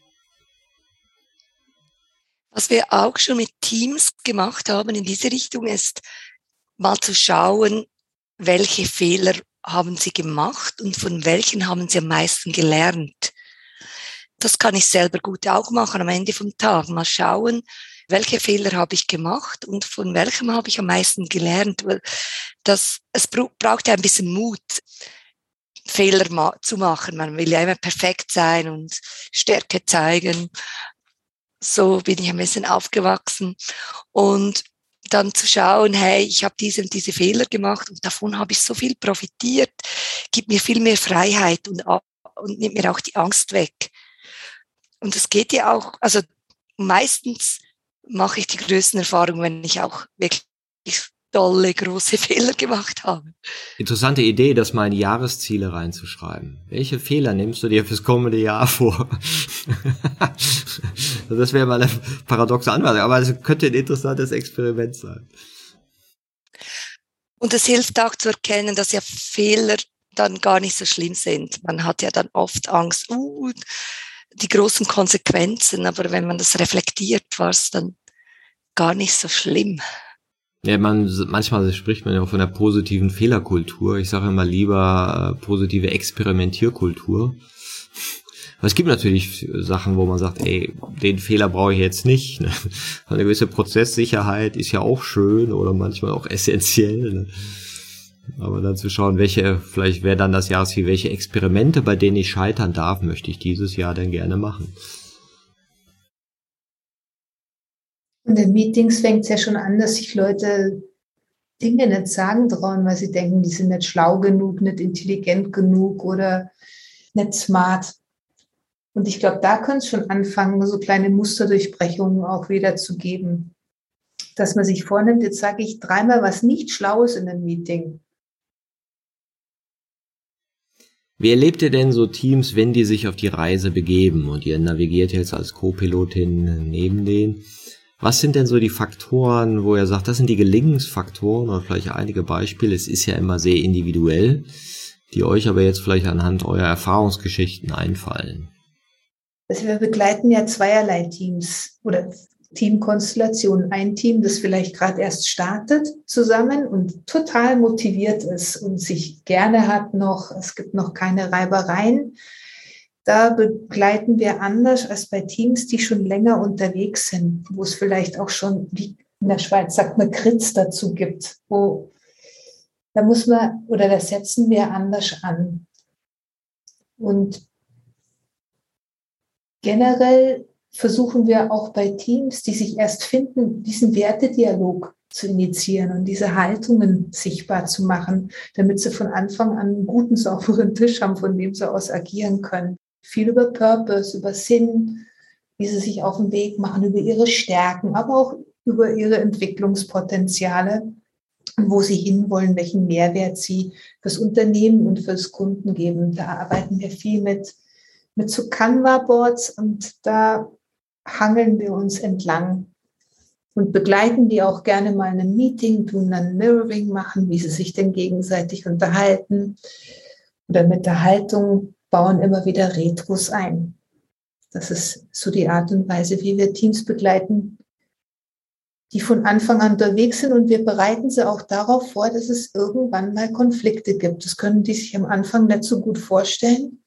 Was wir auch schon mit Teams gemacht haben in diese Richtung ist, mal zu schauen, welche Fehler haben sie gemacht und von welchen haben sie am meisten gelernt. Das kann ich selber gut auch machen am Ende vom Tag. Mal schauen, welche Fehler habe ich gemacht und von welchem habe ich am meisten gelernt. Weil es braucht ja ein bisschen Mut, Fehler zu machen. Man will ja immer perfekt sein und Stärke zeigen. So bin ich ein bisschen aufgewachsen. Und dann zu schauen, hey, ich habe diese und diese Fehler gemacht und davon habe ich so viel profitiert. Gib mir viel mehr Freiheit und nimmt mir auch die Angst weg. Und es geht ja auch, also meistens mache ich die größten Erfahrungen, wenn ich auch wirklich tolle, große Fehler gemacht habe. Interessante Idee, das mal in Jahresziele reinzuschreiben. Welche Fehler nimmst du dir fürs kommende Jahr vor? Das wäre mal eine paradoxe Anweisung, aber es könnte ein interessantes Experiment sein. Und es hilft auch zu erkennen, dass ja Fehler dann gar nicht so schlimm sind. Man hat ja dann oft Angst, die großen Konsequenzen, aber wenn man das reflektiert, war es dann gar nicht so schlimm. Ja, manchmal spricht man ja auch von der positiven Fehlerkultur. Ich sage immer lieber positive Experimentierkultur. Aber es gibt natürlich Sachen, wo man sagt, ey, den Fehler brauche ich jetzt nicht. Ne? Eine gewisse Prozesssicherheit ist ja auch schön oder manchmal auch essentiell. Ne? Aber dann zu schauen, vielleicht wäre dann das Jahresziel, welche Experimente, bei denen ich scheitern darf, möchte ich dieses Jahr dann gerne machen. In den Meetings fängt es ja schon an, dass sich Leute Dinge nicht sagen trauen, weil sie denken, die sind nicht schlau genug, nicht intelligent genug oder nicht smart. Und ich glaube, da könnte es schon anfangen, so kleine Musterdurchbrechungen auch wieder zu geben. Dass man sich vornimmt, jetzt sage ich dreimal was nicht Schlaues in einem Meeting. Wie erlebt ihr denn so Teams, wenn die sich auf die Reise begeben und ihr navigiert jetzt als Co-Pilotin neben denen? Was sind denn so die Faktoren, wo ihr sagt, das sind die Gelingensfaktoren oder vielleicht einige Beispiele, es ist ja immer sehr individuell, die euch aber jetzt vielleicht anhand eurer Erfahrungsgeschichten einfallen? Also wir begleiten ja zweierlei Teams oder Teamkonstellation, ein Team, das vielleicht gerade erst startet zusammen und total motiviert ist und sich gerne hat noch, es gibt noch keine Reibereien. Da begleiten wir anders als bei Teams, die schon länger unterwegs sind, wo es vielleicht auch schon, wie in der Schweiz sagt man, Kritz dazu gibt, wo da muss man, oder da setzen wir anders an. Und generell versuchen wir auch bei Teams, die sich erst finden, diesen Wertedialog zu initiieren und diese Haltungen sichtbar zu machen, damit sie von Anfang an einen guten, sauberen Tisch haben, von dem sie aus agieren können. Viel über Purpose, über Sinn, wie sie sich auf den Weg machen, über ihre Stärken, aber auch über ihre Entwicklungspotenziale, wo sie hinwollen, welchen Mehrwert sie fürs Unternehmen und fürs Kunden geben. Da arbeiten wir viel mit so Canva-Boards und da hangeln wir uns entlang und begleiten die auch gerne mal in einem Meeting, tun dann Mirroring machen, wie sie sich denn gegenseitig unterhalten oder mit der Haltung bauen immer wieder Retros ein. Das ist so die Art und Weise, wie wir Teams begleiten, die von Anfang an unterwegs sind, und wir bereiten sie auch darauf vor, dass es irgendwann mal Konflikte gibt. Das können die sich am Anfang nicht so gut vorstellen.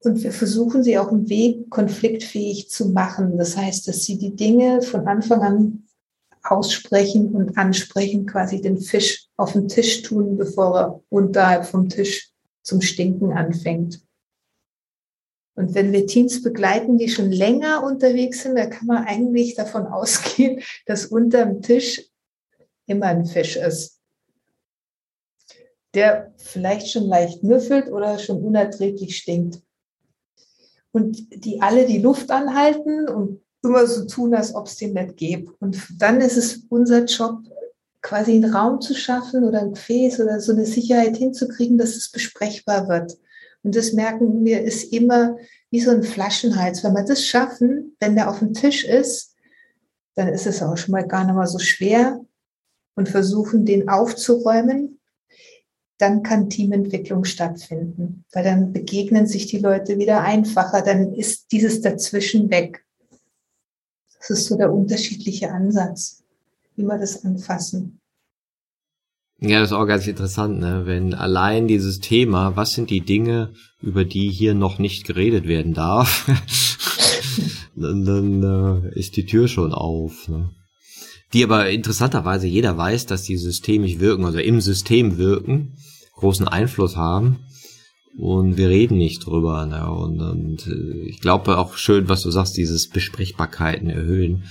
Und wir versuchen sie auf dem Weg konfliktfähig zu machen. Das heißt, dass sie die Dinge von Anfang an aussprechen und ansprechen, quasi den Fisch auf den Tisch tun, bevor er unterhalb vom Tisch zum Stinken anfängt. Und wenn wir Teams begleiten, die schon länger unterwegs sind, da kann man eigentlich davon ausgehen, dass unterm Tisch immer ein Fisch ist, der vielleicht schon leicht müffelt oder schon unerträglich stinkt. Und die alle die Luft anhalten und immer so tun, als ob es den nicht gäbe. Und dann ist es unser Job, quasi einen Raum zu schaffen oder ein Gefäß oder so eine Sicherheit hinzukriegen, dass es besprechbar wird. Und das merken wir, ist immer wie so ein Flaschenhals. Wenn wir das schaffen, wenn der auf dem Tisch ist, dann ist es auch schon mal gar nicht mal so schwer, und versuchen, den aufzuräumen. Dann kann Teamentwicklung stattfinden, weil dann begegnen sich die Leute wieder einfacher, dann ist dieses Dazwischen weg. Das ist so der unterschiedliche Ansatz, wie wir das anfassen. Ja, das ist auch ganz interessant, ne? Wenn allein dieses Thema, was sind die Dinge, über die hier noch nicht geredet werden darf, dann ist die Tür schon auf, ne? Die aber interessanterweise jeder weiß, dass die systemisch wirken, also im System wirken, großen Einfluss haben, und wir reden nicht drüber. Ne? Und ich glaube auch schön, was du sagst, dieses Besprechbarkeiten erhöhen,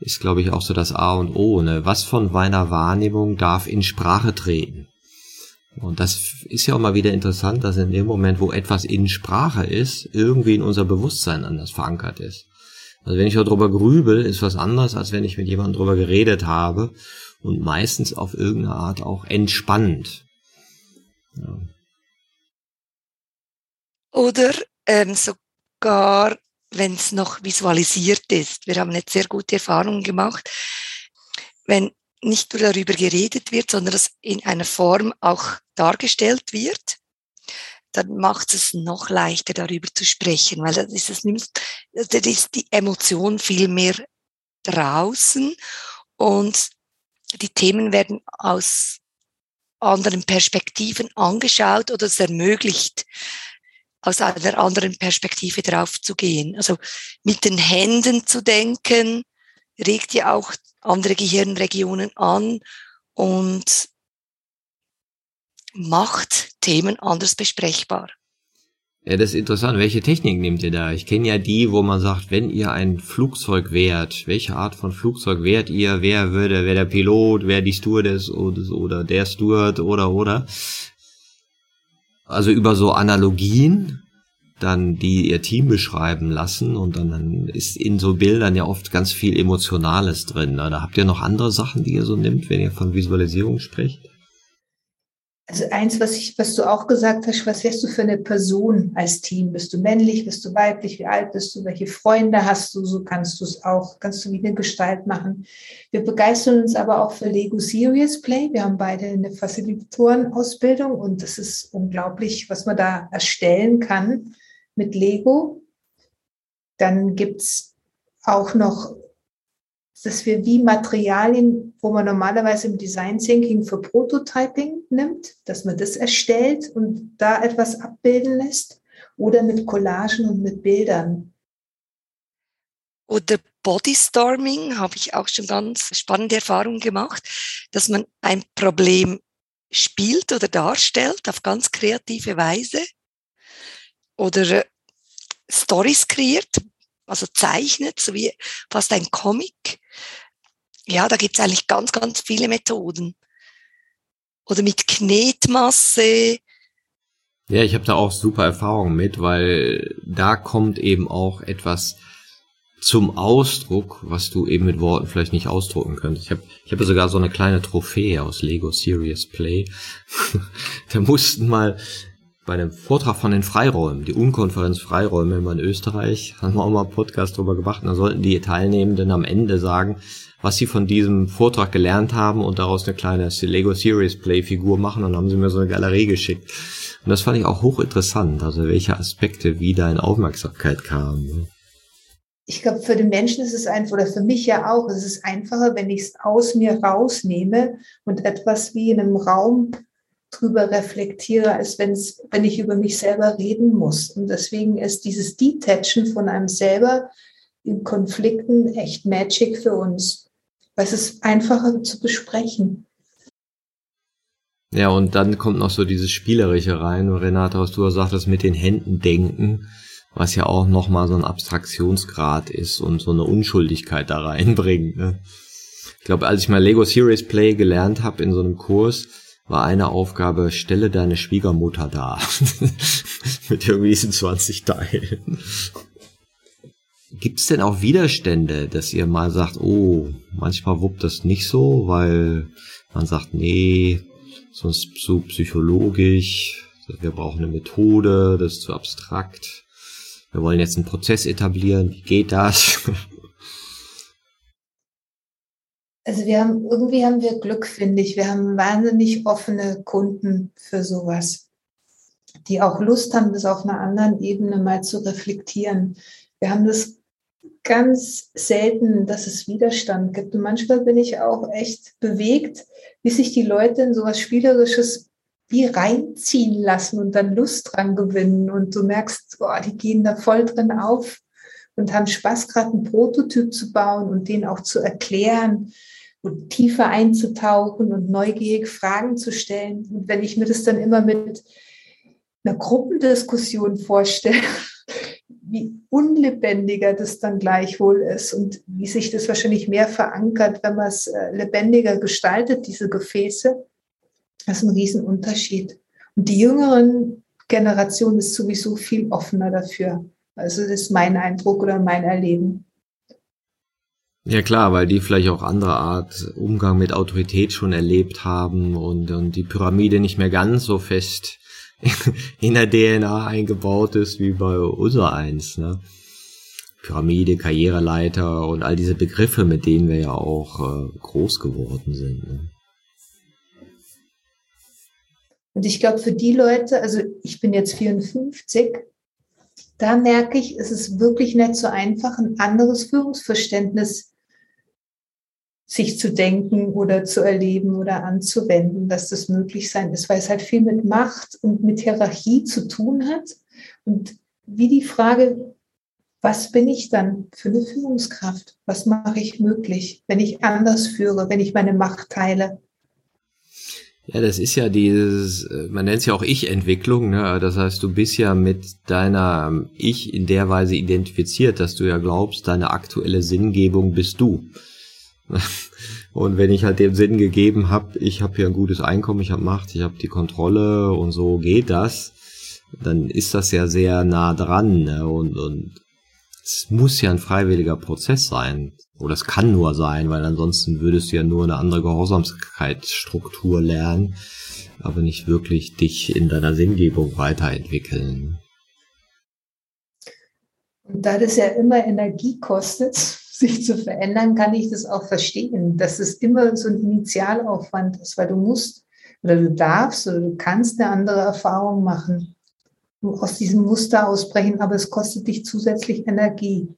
ist, glaube ich, auch so das A und O. Ne? Was von meiner Wahrnehmung darf in Sprache treten? Und das ist ja auch mal wieder interessant, dass in dem Moment, wo etwas in Sprache ist, irgendwie in unser Bewusstsein anders verankert ist. Also wenn ich darüber grübel, ist was anderes, als wenn ich mit jemandem darüber geredet habe, und meistens auf irgendeine Art auch entspannend. Ja. Oder sogar, wenn es noch visualisiert ist. Wir haben jetzt sehr gute Erfahrungen gemacht, wenn nicht nur darüber geredet wird, sondern es in einer Form auch dargestellt wird. Dann macht es noch leichter, darüber zu sprechen, weil dann ist es nicht, dann ist die Emotion viel mehr draußen und die Themen werden aus anderen Perspektiven angeschaut oder es ermöglicht, aus einer anderen Perspektive drauf zu gehen. Also mit den Händen zu denken, regt ja auch andere Gehirnregionen an und macht Themen anders besprechbar. Ja, das ist interessant. Welche Technik nehmt ihr da? Ich kenne ja die, wo man sagt, wenn ihr ein Flugzeug wärt, welche Art von Flugzeug wärt ihr? Wer der Pilot, wer die Stewardess oder der Steward oder. Also über so Analogien, dann die ihr Team beschreiben lassen, und dann ist in so Bildern ja oft ganz viel Emotionales drin. Ne? Da habt ihr noch andere Sachen, die ihr so nimmt, wenn ihr von Visualisierung spricht? Also eins, was du auch gesagt hast, was wärst du für eine Person als Team? Bist du männlich, bist du weiblich, wie alt bist du, welche Freunde hast du? So kannst du es auch, kannst du wie eine Gestalt machen. Wir begeistern uns aber auch für Lego Serious Play. Wir haben beide eine Facilitatorenausbildung, und das ist unglaublich, was man da erstellen kann mit Lego. Dann gibt's auch noch dass wir wie Materialien, wo man normalerweise im Design Thinking für Prototyping nimmt, dass man das erstellt und da etwas abbilden lässt oder mit Collagen und mit Bildern. Oder Bodystorming habe ich auch schon ganz spannende Erfahrungen gemacht, dass man ein Problem spielt oder darstellt auf ganz kreative Weise oder Stories kreiert, also zeichnet, so wie fast ein Comic. Ja, da gibt es eigentlich ganz, ganz viele Methoden. Oder mit Knetmasse. Ja, ich habe da auch super Erfahrungen mit, weil da kommt eben auch etwas zum Ausdruck, was du eben mit Worten vielleicht nicht ausdrucken könntest. Ich habe sogar so eine kleine Trophäe aus Lego Serious Play. Da mussten mal bei einem Vortrag von den Freiräumen, die Unkonferenz Freiräume immer in Österreich, haben wir auch mal einen Podcast drüber gemacht, und da sollten die Teilnehmenden am Ende sagen, was sie von diesem Vortrag gelernt haben und daraus eine kleine Lego Serious Play Figur machen, und dann haben sie mir so eine Galerie geschickt. Und das fand ich auch hochinteressant, also welche Aspekte wieder in Aufmerksamkeit kamen. Ich glaube, für den Menschen ist es einfach, oder für mich ja auch, es ist einfacher, wenn ich es aus mir rausnehme und etwas wie in einem Raum drüber reflektiere, als wenn ich über mich selber reden muss. Und deswegen ist dieses Detachen von einem selber in Konflikten echt Magic für uns. Weil es ist einfacher zu besprechen. Ja, und dann kommt noch so dieses Spielerische rein. Renate, was du ja sagtest, mit den Händen denken, was ja auch nochmal so ein Abstraktionsgrad ist und so eine Unschuldigkeit da reinbringt. Ne? Ich glaube, als ich mal Lego Serious Play gelernt habe in so einem Kurs, war eine Aufgabe, stelle deine Schwiegermutter dar. Mit irgendwie diesen 20 Teilen. Gibt's denn auch Widerstände, dass ihr mal sagt, oh, manchmal wuppt das nicht so, weil man sagt, nee, sonst zu psychologisch, wir brauchen eine Methode, das ist zu abstrakt. Wir wollen jetzt einen Prozess etablieren. Wie geht das? Also haben wir Glück, finde ich. Wir haben wahnsinnig offene Kunden für sowas, die auch Lust haben, das auf einer anderen Ebene mal zu reflektieren. Wir haben das ganz selten, dass es Widerstand gibt. Und manchmal bin ich auch echt bewegt, wie sich die Leute in sowas Spielerisches wie reinziehen lassen und dann Lust dran gewinnen. Und du merkst, die gehen da voll drin auf und haben Spaß, gerade einen Prototyp zu bauen und den auch zu erklären und tiefer einzutauchen und neugierig Fragen zu stellen. Und wenn ich mir das dann immer mit einer Gruppendiskussion vorstelle, wie unlebendiger das dann gleichwohl ist und wie sich das wahrscheinlich mehr verankert, wenn man es lebendiger gestaltet, diese Gefäße, das ist ein Riesenunterschied. Und die jüngeren Generation ist sowieso viel offener dafür. Also das ist mein Eindruck oder mein Erleben. Ja klar, weil die vielleicht auch andere Art Umgang mit Autorität schon erlebt haben und die Pyramide nicht mehr ganz so fest in der DNA eingebaut ist wie bei unsereins, ne? Pyramide, Karriereleiter und all diese Begriffe, mit denen wir ja auch groß geworden sind, ne? Und ich glaube, für die Leute, also ich bin jetzt 54, da merke ich, es ist wirklich nicht so einfach, ein anderes Führungsverständnis sich zu denken oder zu erleben oder anzuwenden, dass das möglich sein ist, weil es halt viel mit Macht und mit Hierarchie zu tun hat. Und wie die Frage, was bin ich dann für eine Führungskraft? Was mache ich möglich, wenn ich anders führe, wenn ich meine Macht teile? Ja, das ist ja dieses, man nennt es ja auch Ich-Entwicklung, ne? Das heißt, du bist ja mit deiner Ich in der Weise identifiziert, dass du ja glaubst, deine aktuelle Sinngebung bist du. Und wenn ich halt dem Sinn gegeben habe, ich habe hier ein gutes Einkommen, ich habe Macht, ich habe die Kontrolle und so geht das, dann ist das ja sehr nah dran, ne? Und es muss ja ein freiwilliger Prozess sein. Oder es kann nur sein, weil ansonsten würdest du ja nur eine andere Gehorsamkeitsstruktur lernen, aber nicht wirklich dich in deiner Sinngebung weiterentwickeln. Und da das ja immer Energie kostet, sich zu verändern, kann ich das auch verstehen, dass es immer so ein Initialaufwand ist, weil du musst oder du darfst oder du kannst eine andere Erfahrung machen, aus diesem Muster ausbrechen, aber es kostet dich zusätzlich Energie.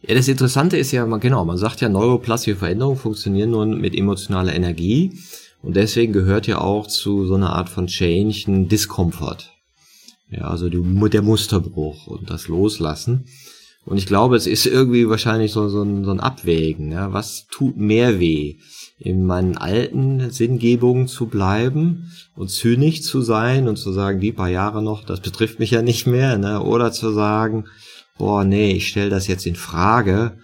Ja, das Interessante ist ja, man sagt ja, neuroplastische Veränderungen funktionieren nur mit emotionaler Energie. Und deswegen gehört ja auch zu so einer Art von Change ein Discomfort. Ja, also der Musterbruch und das Loslassen. Und ich glaube, es ist irgendwie wahrscheinlich so ein Abwägen. Ja? Was tut mehr weh? In meinen alten Sinngebungen zu bleiben und zynisch zu sein und zu sagen, die paar Jahre noch, das betrifft mich ja nicht mehr. Ne? Oder zu sagen, boah, nee, ich stelle das jetzt in Frage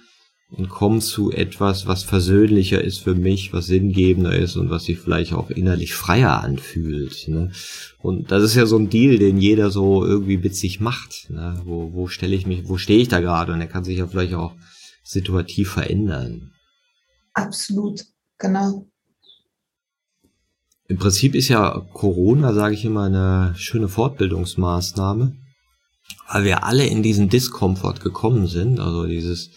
und komme zu etwas, was versöhnlicher ist für mich, was sinngebender ist und was sich vielleicht auch innerlich freier anfühlt. Ne? Und das ist ja so ein Deal, den jeder so irgendwie mit sich macht. Ne? Wo stehe ich da gerade? Und er kann sich ja vielleicht auch situativ verändern. Absolut, genau. Im Prinzip ist ja Corona, sage ich immer, eine schöne Fortbildungsmaßnahme, weil wir alle in diesen Discomfort gekommen sind, also dieses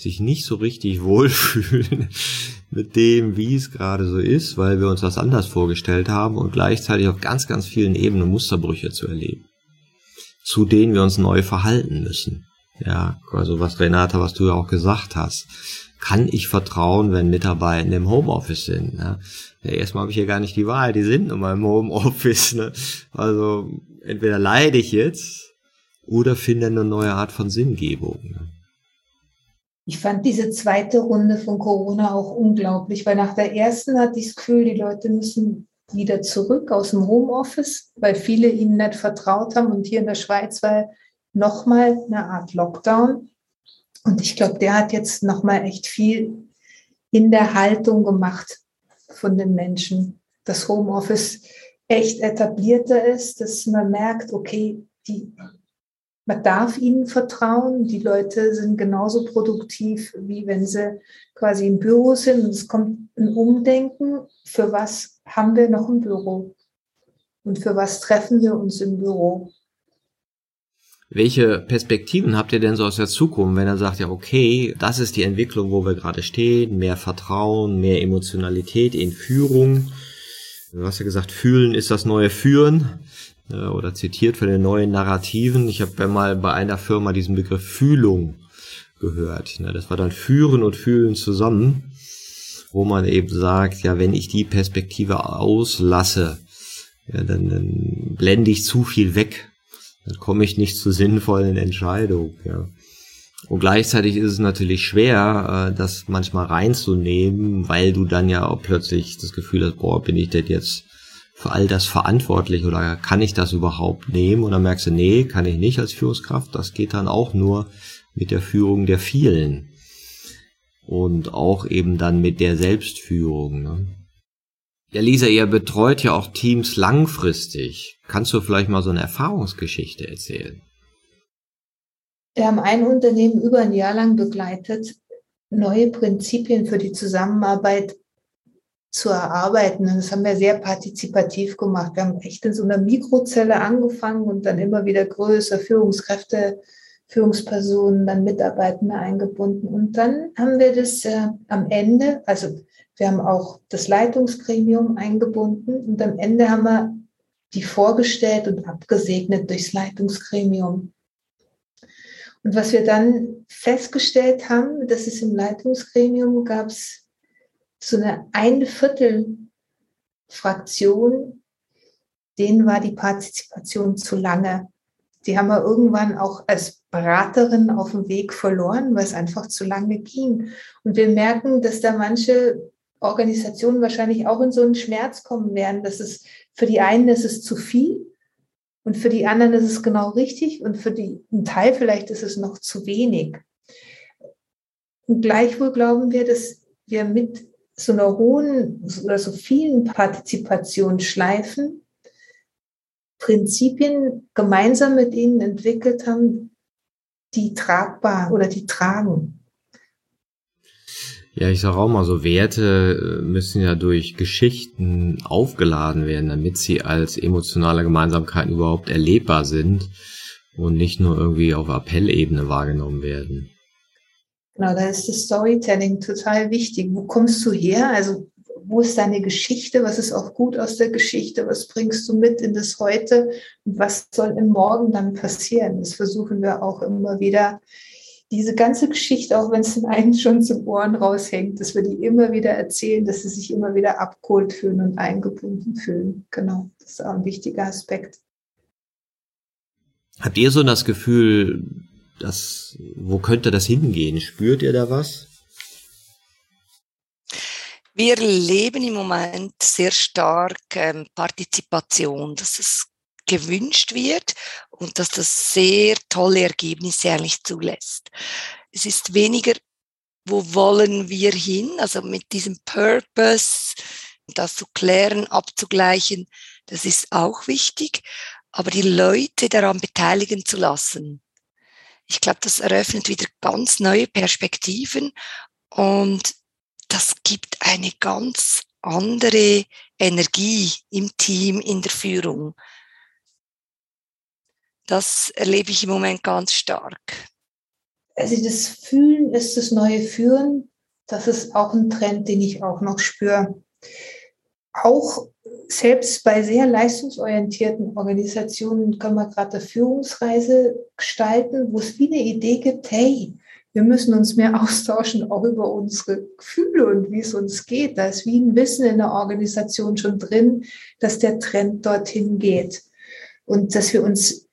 sich nicht so richtig wohlfühlen mit dem, wie es gerade so ist, weil wir uns das anders vorgestellt haben und gleichzeitig auf ganz, ganz vielen Ebenen Musterbrüche zu erleben, zu denen wir uns neu verhalten müssen. Ja, also was du ja auch gesagt hast. Kann ich vertrauen, wenn Mitarbeitende im Homeoffice sind? Ne? Ja, erstmal habe ich hier gar nicht die Wahl, die sind nun mal im Homeoffice. Ne? Also entweder leide ich jetzt oder finde eine neue Art von Sinngebung. Ne? Ich fand diese zweite Runde von Corona auch unglaublich, weil nach der ersten hatte ich das Gefühl, die Leute müssen wieder zurück aus dem Homeoffice, weil viele ihnen nicht vertraut haben. Und hier in der Schweiz war nochmal eine Art Lockdown. Und ich glaube, der hat jetzt nochmal echt viel in der Haltung gemacht von den Menschen, dass Homeoffice echt etablierter ist, dass man merkt, okay, man darf ihnen vertrauen, die Leute sind genauso produktiv, wie wenn sie quasi im Büro sind. Und es kommt ein Umdenken, für was haben wir noch ein Büro? Und für was treffen wir uns im Büro? Welche Perspektiven habt ihr denn so aus der Zukunft, wenn er sagt, ja okay, das ist die Entwicklung, wo wir gerade stehen, mehr Vertrauen, mehr Emotionalität in Führung. Du hast ja gesagt, fühlen ist das neue Führen. Oder zitiert von den neuen Narrativen. Ich habe mal bei einer Firma diesen Begriff Fühlung gehört. Das war dann Führen und Fühlen zusammen, wo man eben sagt, ja, wenn ich die Perspektive auslasse, ja, dann blende ich zu viel weg. Dann komme ich nicht zu sinnvollen Entscheidungen. Ja. Und gleichzeitig ist es natürlich schwer, das manchmal reinzunehmen, weil du dann ja auch plötzlich das Gefühl hast, boah, bin ich denn jetzt für all das verantwortlich oder kann ich das überhaupt nehmen? Und dann merkst du, nee, kann ich nicht als Führungskraft. Das geht dann auch nur mit der Führung der vielen und auch eben dann mit der Selbstführung. Ne? Ja, Lisa, ihr betreut ja auch Teams langfristig. Kannst du vielleicht mal so eine Erfahrungsgeschichte erzählen? Wir haben ein Unternehmen über ein Jahr lang begleitet, neue Prinzipien für die Zusammenarbeit zu erarbeiten. Und das haben wir sehr partizipativ gemacht. Wir haben echt in so einer Mikrozelle angefangen und dann immer wieder größer, Führungskräfte, Führungspersonen, dann Mitarbeitende eingebunden. Und dann haben wir das am Ende, also wir haben auch das Leitungsgremium eingebunden und am Ende haben wir die vorgestellt und abgesegnet durchs Leitungsgremium. Und was wir dann festgestellt haben, dass es im Leitungsgremium gab es so eine Viertel-Fraktion, denen war die Partizipation zu lange. Die haben wir irgendwann auch als Beraterin auf dem Weg verloren, weil es einfach zu lange ging. Und wir merken, dass da manche Organisationen wahrscheinlich auch in so einen Schmerz kommen werden, dass es für die einen ist es zu viel und für die anderen ist es genau richtig und für einen Teil vielleicht ist es noch zu wenig. Und gleichwohl glauben wir, dass wir mit so einer hohen oder so vielen Partizipationsschleifen Prinzipien gemeinsam mit ihnen entwickelt haben, die tragbar oder die tragen. Ja, ich sage auch mal so, Werte müssen ja durch Geschichten aufgeladen werden, damit sie als emotionale Gemeinsamkeiten überhaupt erlebbar sind und nicht nur irgendwie auf Appellebene wahrgenommen werden. Genau, da ist das Storytelling total wichtig. Wo kommst du her? Also wo ist deine Geschichte? Was ist auch gut aus der Geschichte? Was bringst du mit in das Heute? Und was soll im Morgen dann passieren? Das versuchen wir auch immer wieder diese ganze Geschichte, auch wenn es den einen schon zum Ohren raushängt, dass wir die immer wieder erzählen, dass sie sich immer wieder abgeholt fühlen und eingebunden fühlen. Genau, das ist auch ein wichtiger Aspekt. Habt ihr so das Gefühl, dass, wo könnte das hingehen? Spürt ihr da was? Wir leben im Moment sehr stark Partizipation, dass es gewünscht wird und dass das sehr tolle Ergebnisse eigentlich zulässt. Es ist weniger, wo wollen wir hin, also mit diesem Purpose, das zu klären, abzugleichen, das ist auch wichtig, aber die Leute daran beteiligen zu lassen. Ich glaube, das eröffnet wieder ganz neue Perspektiven und das gibt eine ganz andere Energie im Team, in der Führung. Das erlebe ich im Moment ganz stark. Also das Fühlen ist das neue Führen. Das ist auch ein Trend, den ich auch noch spüre. Auch selbst bei sehr leistungsorientierten Organisationen können wir gerade eine Führungsreise gestalten, wo es wie eine Idee gibt, hey, wir müssen uns mehr austauschen, auch über unsere Gefühle und wie es uns geht. Da ist wie ein Wissen in der Organisation schon drin, dass der Trend dorthin geht. Und dass wir uns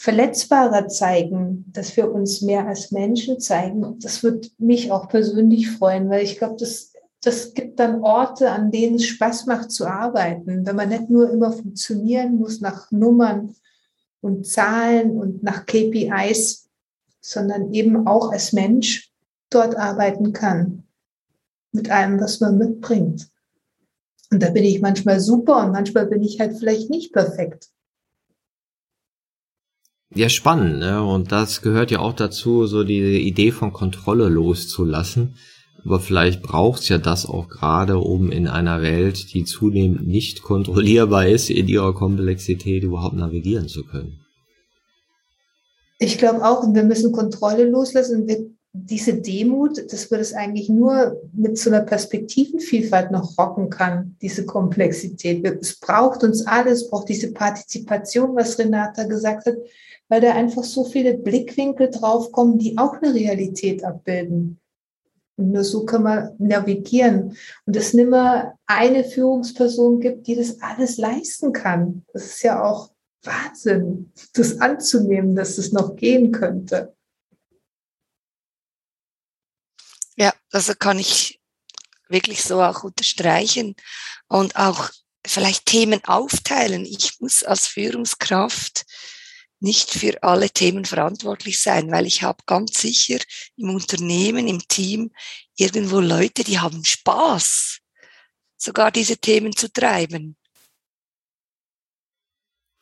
verletzbarer zeigen, dass wir uns mehr als Menschen zeigen. Und das würde mich auch persönlich freuen, weil ich glaube, das gibt dann Orte, an denen es Spaß macht zu arbeiten, wenn man nicht nur immer funktionieren muss nach Nummern und Zahlen und nach KPIs, sondern eben auch als Mensch dort arbeiten kann, mit allem, was man mitbringt. Und da bin ich manchmal super und manchmal bin ich halt vielleicht nicht perfekt. Ja, spannend, ne? Und das gehört ja auch dazu, so diese Idee von Kontrolle loszulassen. Aber vielleicht braucht's ja das auch gerade, um in einer Welt, die zunehmend nicht kontrollierbar ist, in ihrer Komplexität überhaupt navigieren zu können. Ich glaube auch, wir müssen Kontrolle loslassen. Diese Demut, dass wir das eigentlich nur mit so einer Perspektivenvielfalt noch rocken kann, diese Komplexität. Es braucht uns alles, braucht diese Partizipation, was Renata gesagt hat, weil da einfach so viele Blickwinkel draufkommen, die auch eine Realität abbilden. Und nur so kann man navigieren. Und dass es nicht mehr eine Führungsperson gibt, die das alles leisten kann. Das ist ja auch Wahnsinn, das anzunehmen, dass es noch gehen könnte. Ja, also kann ich wirklich so auch unterstreichen und auch vielleicht Themen aufteilen. Ich muss als Führungskraft nicht für alle Themen verantwortlich sein, weil ich habe ganz sicher im Unternehmen, im Team irgendwo Leute, die haben Spaß, sogar diese Themen zu treiben.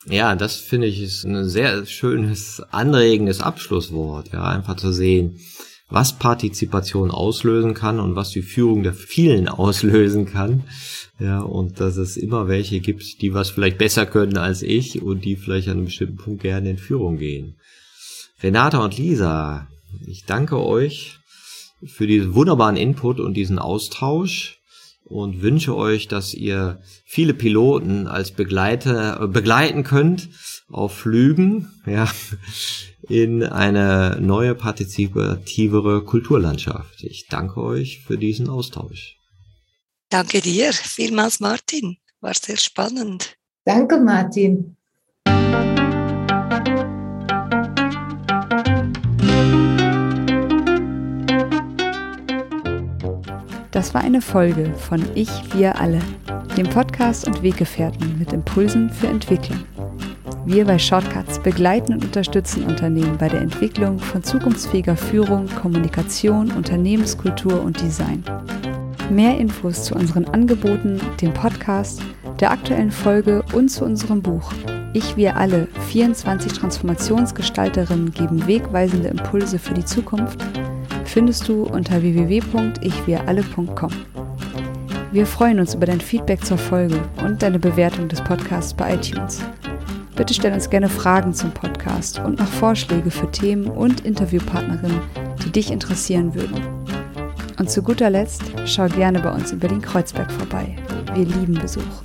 Ja, das finde ich ist ein sehr schönes, anregendes Abschlusswort, ja, einfach zu sehen, was Partizipation auslösen kann und was die Führung der vielen auslösen kann. Ja, und dass es immer welche gibt, die was vielleicht besser können als ich und die vielleicht an einem bestimmten Punkt gerne in Führung gehen. Renata und Lisa, ich danke euch für diesen wunderbaren Input und diesen Austausch und wünsche euch, dass ihr viele Piloten als begleiten könnt auf Flügen, ja, in eine neue, partizipativere Kulturlandschaft. Ich danke euch für diesen Austausch. Danke dir vielmals, Martin. War sehr spannend. Danke, Martin. Das war eine Folge von Ich, Wir, Alle, dem Podcast und Weggefährten mit Impulsen für Entwicklung. Wir bei Shortcuts begleiten und unterstützen Unternehmen bei der Entwicklung von zukunftsfähiger Führung, Kommunikation, Unternehmenskultur und Design. Mehr Infos zu unseren Angeboten, dem Podcast, der aktuellen Folge und zu unserem Buch Ich, wir alle, 24 Transformationsgestalterinnen geben wegweisende Impulse für die Zukunft, findest du unter www.ichwiralle.com. Wir freuen uns über dein Feedback zur Folge und deine Bewertung des Podcasts bei iTunes. Bitte stell uns gerne Fragen zum Podcast und noch Vorschläge für Themen und Interviewpartnerinnen, die dich interessieren würden. Und zu guter Letzt, schau gerne bei uns in Berlin-Kreuzberg vorbei. Wir lieben Besuch.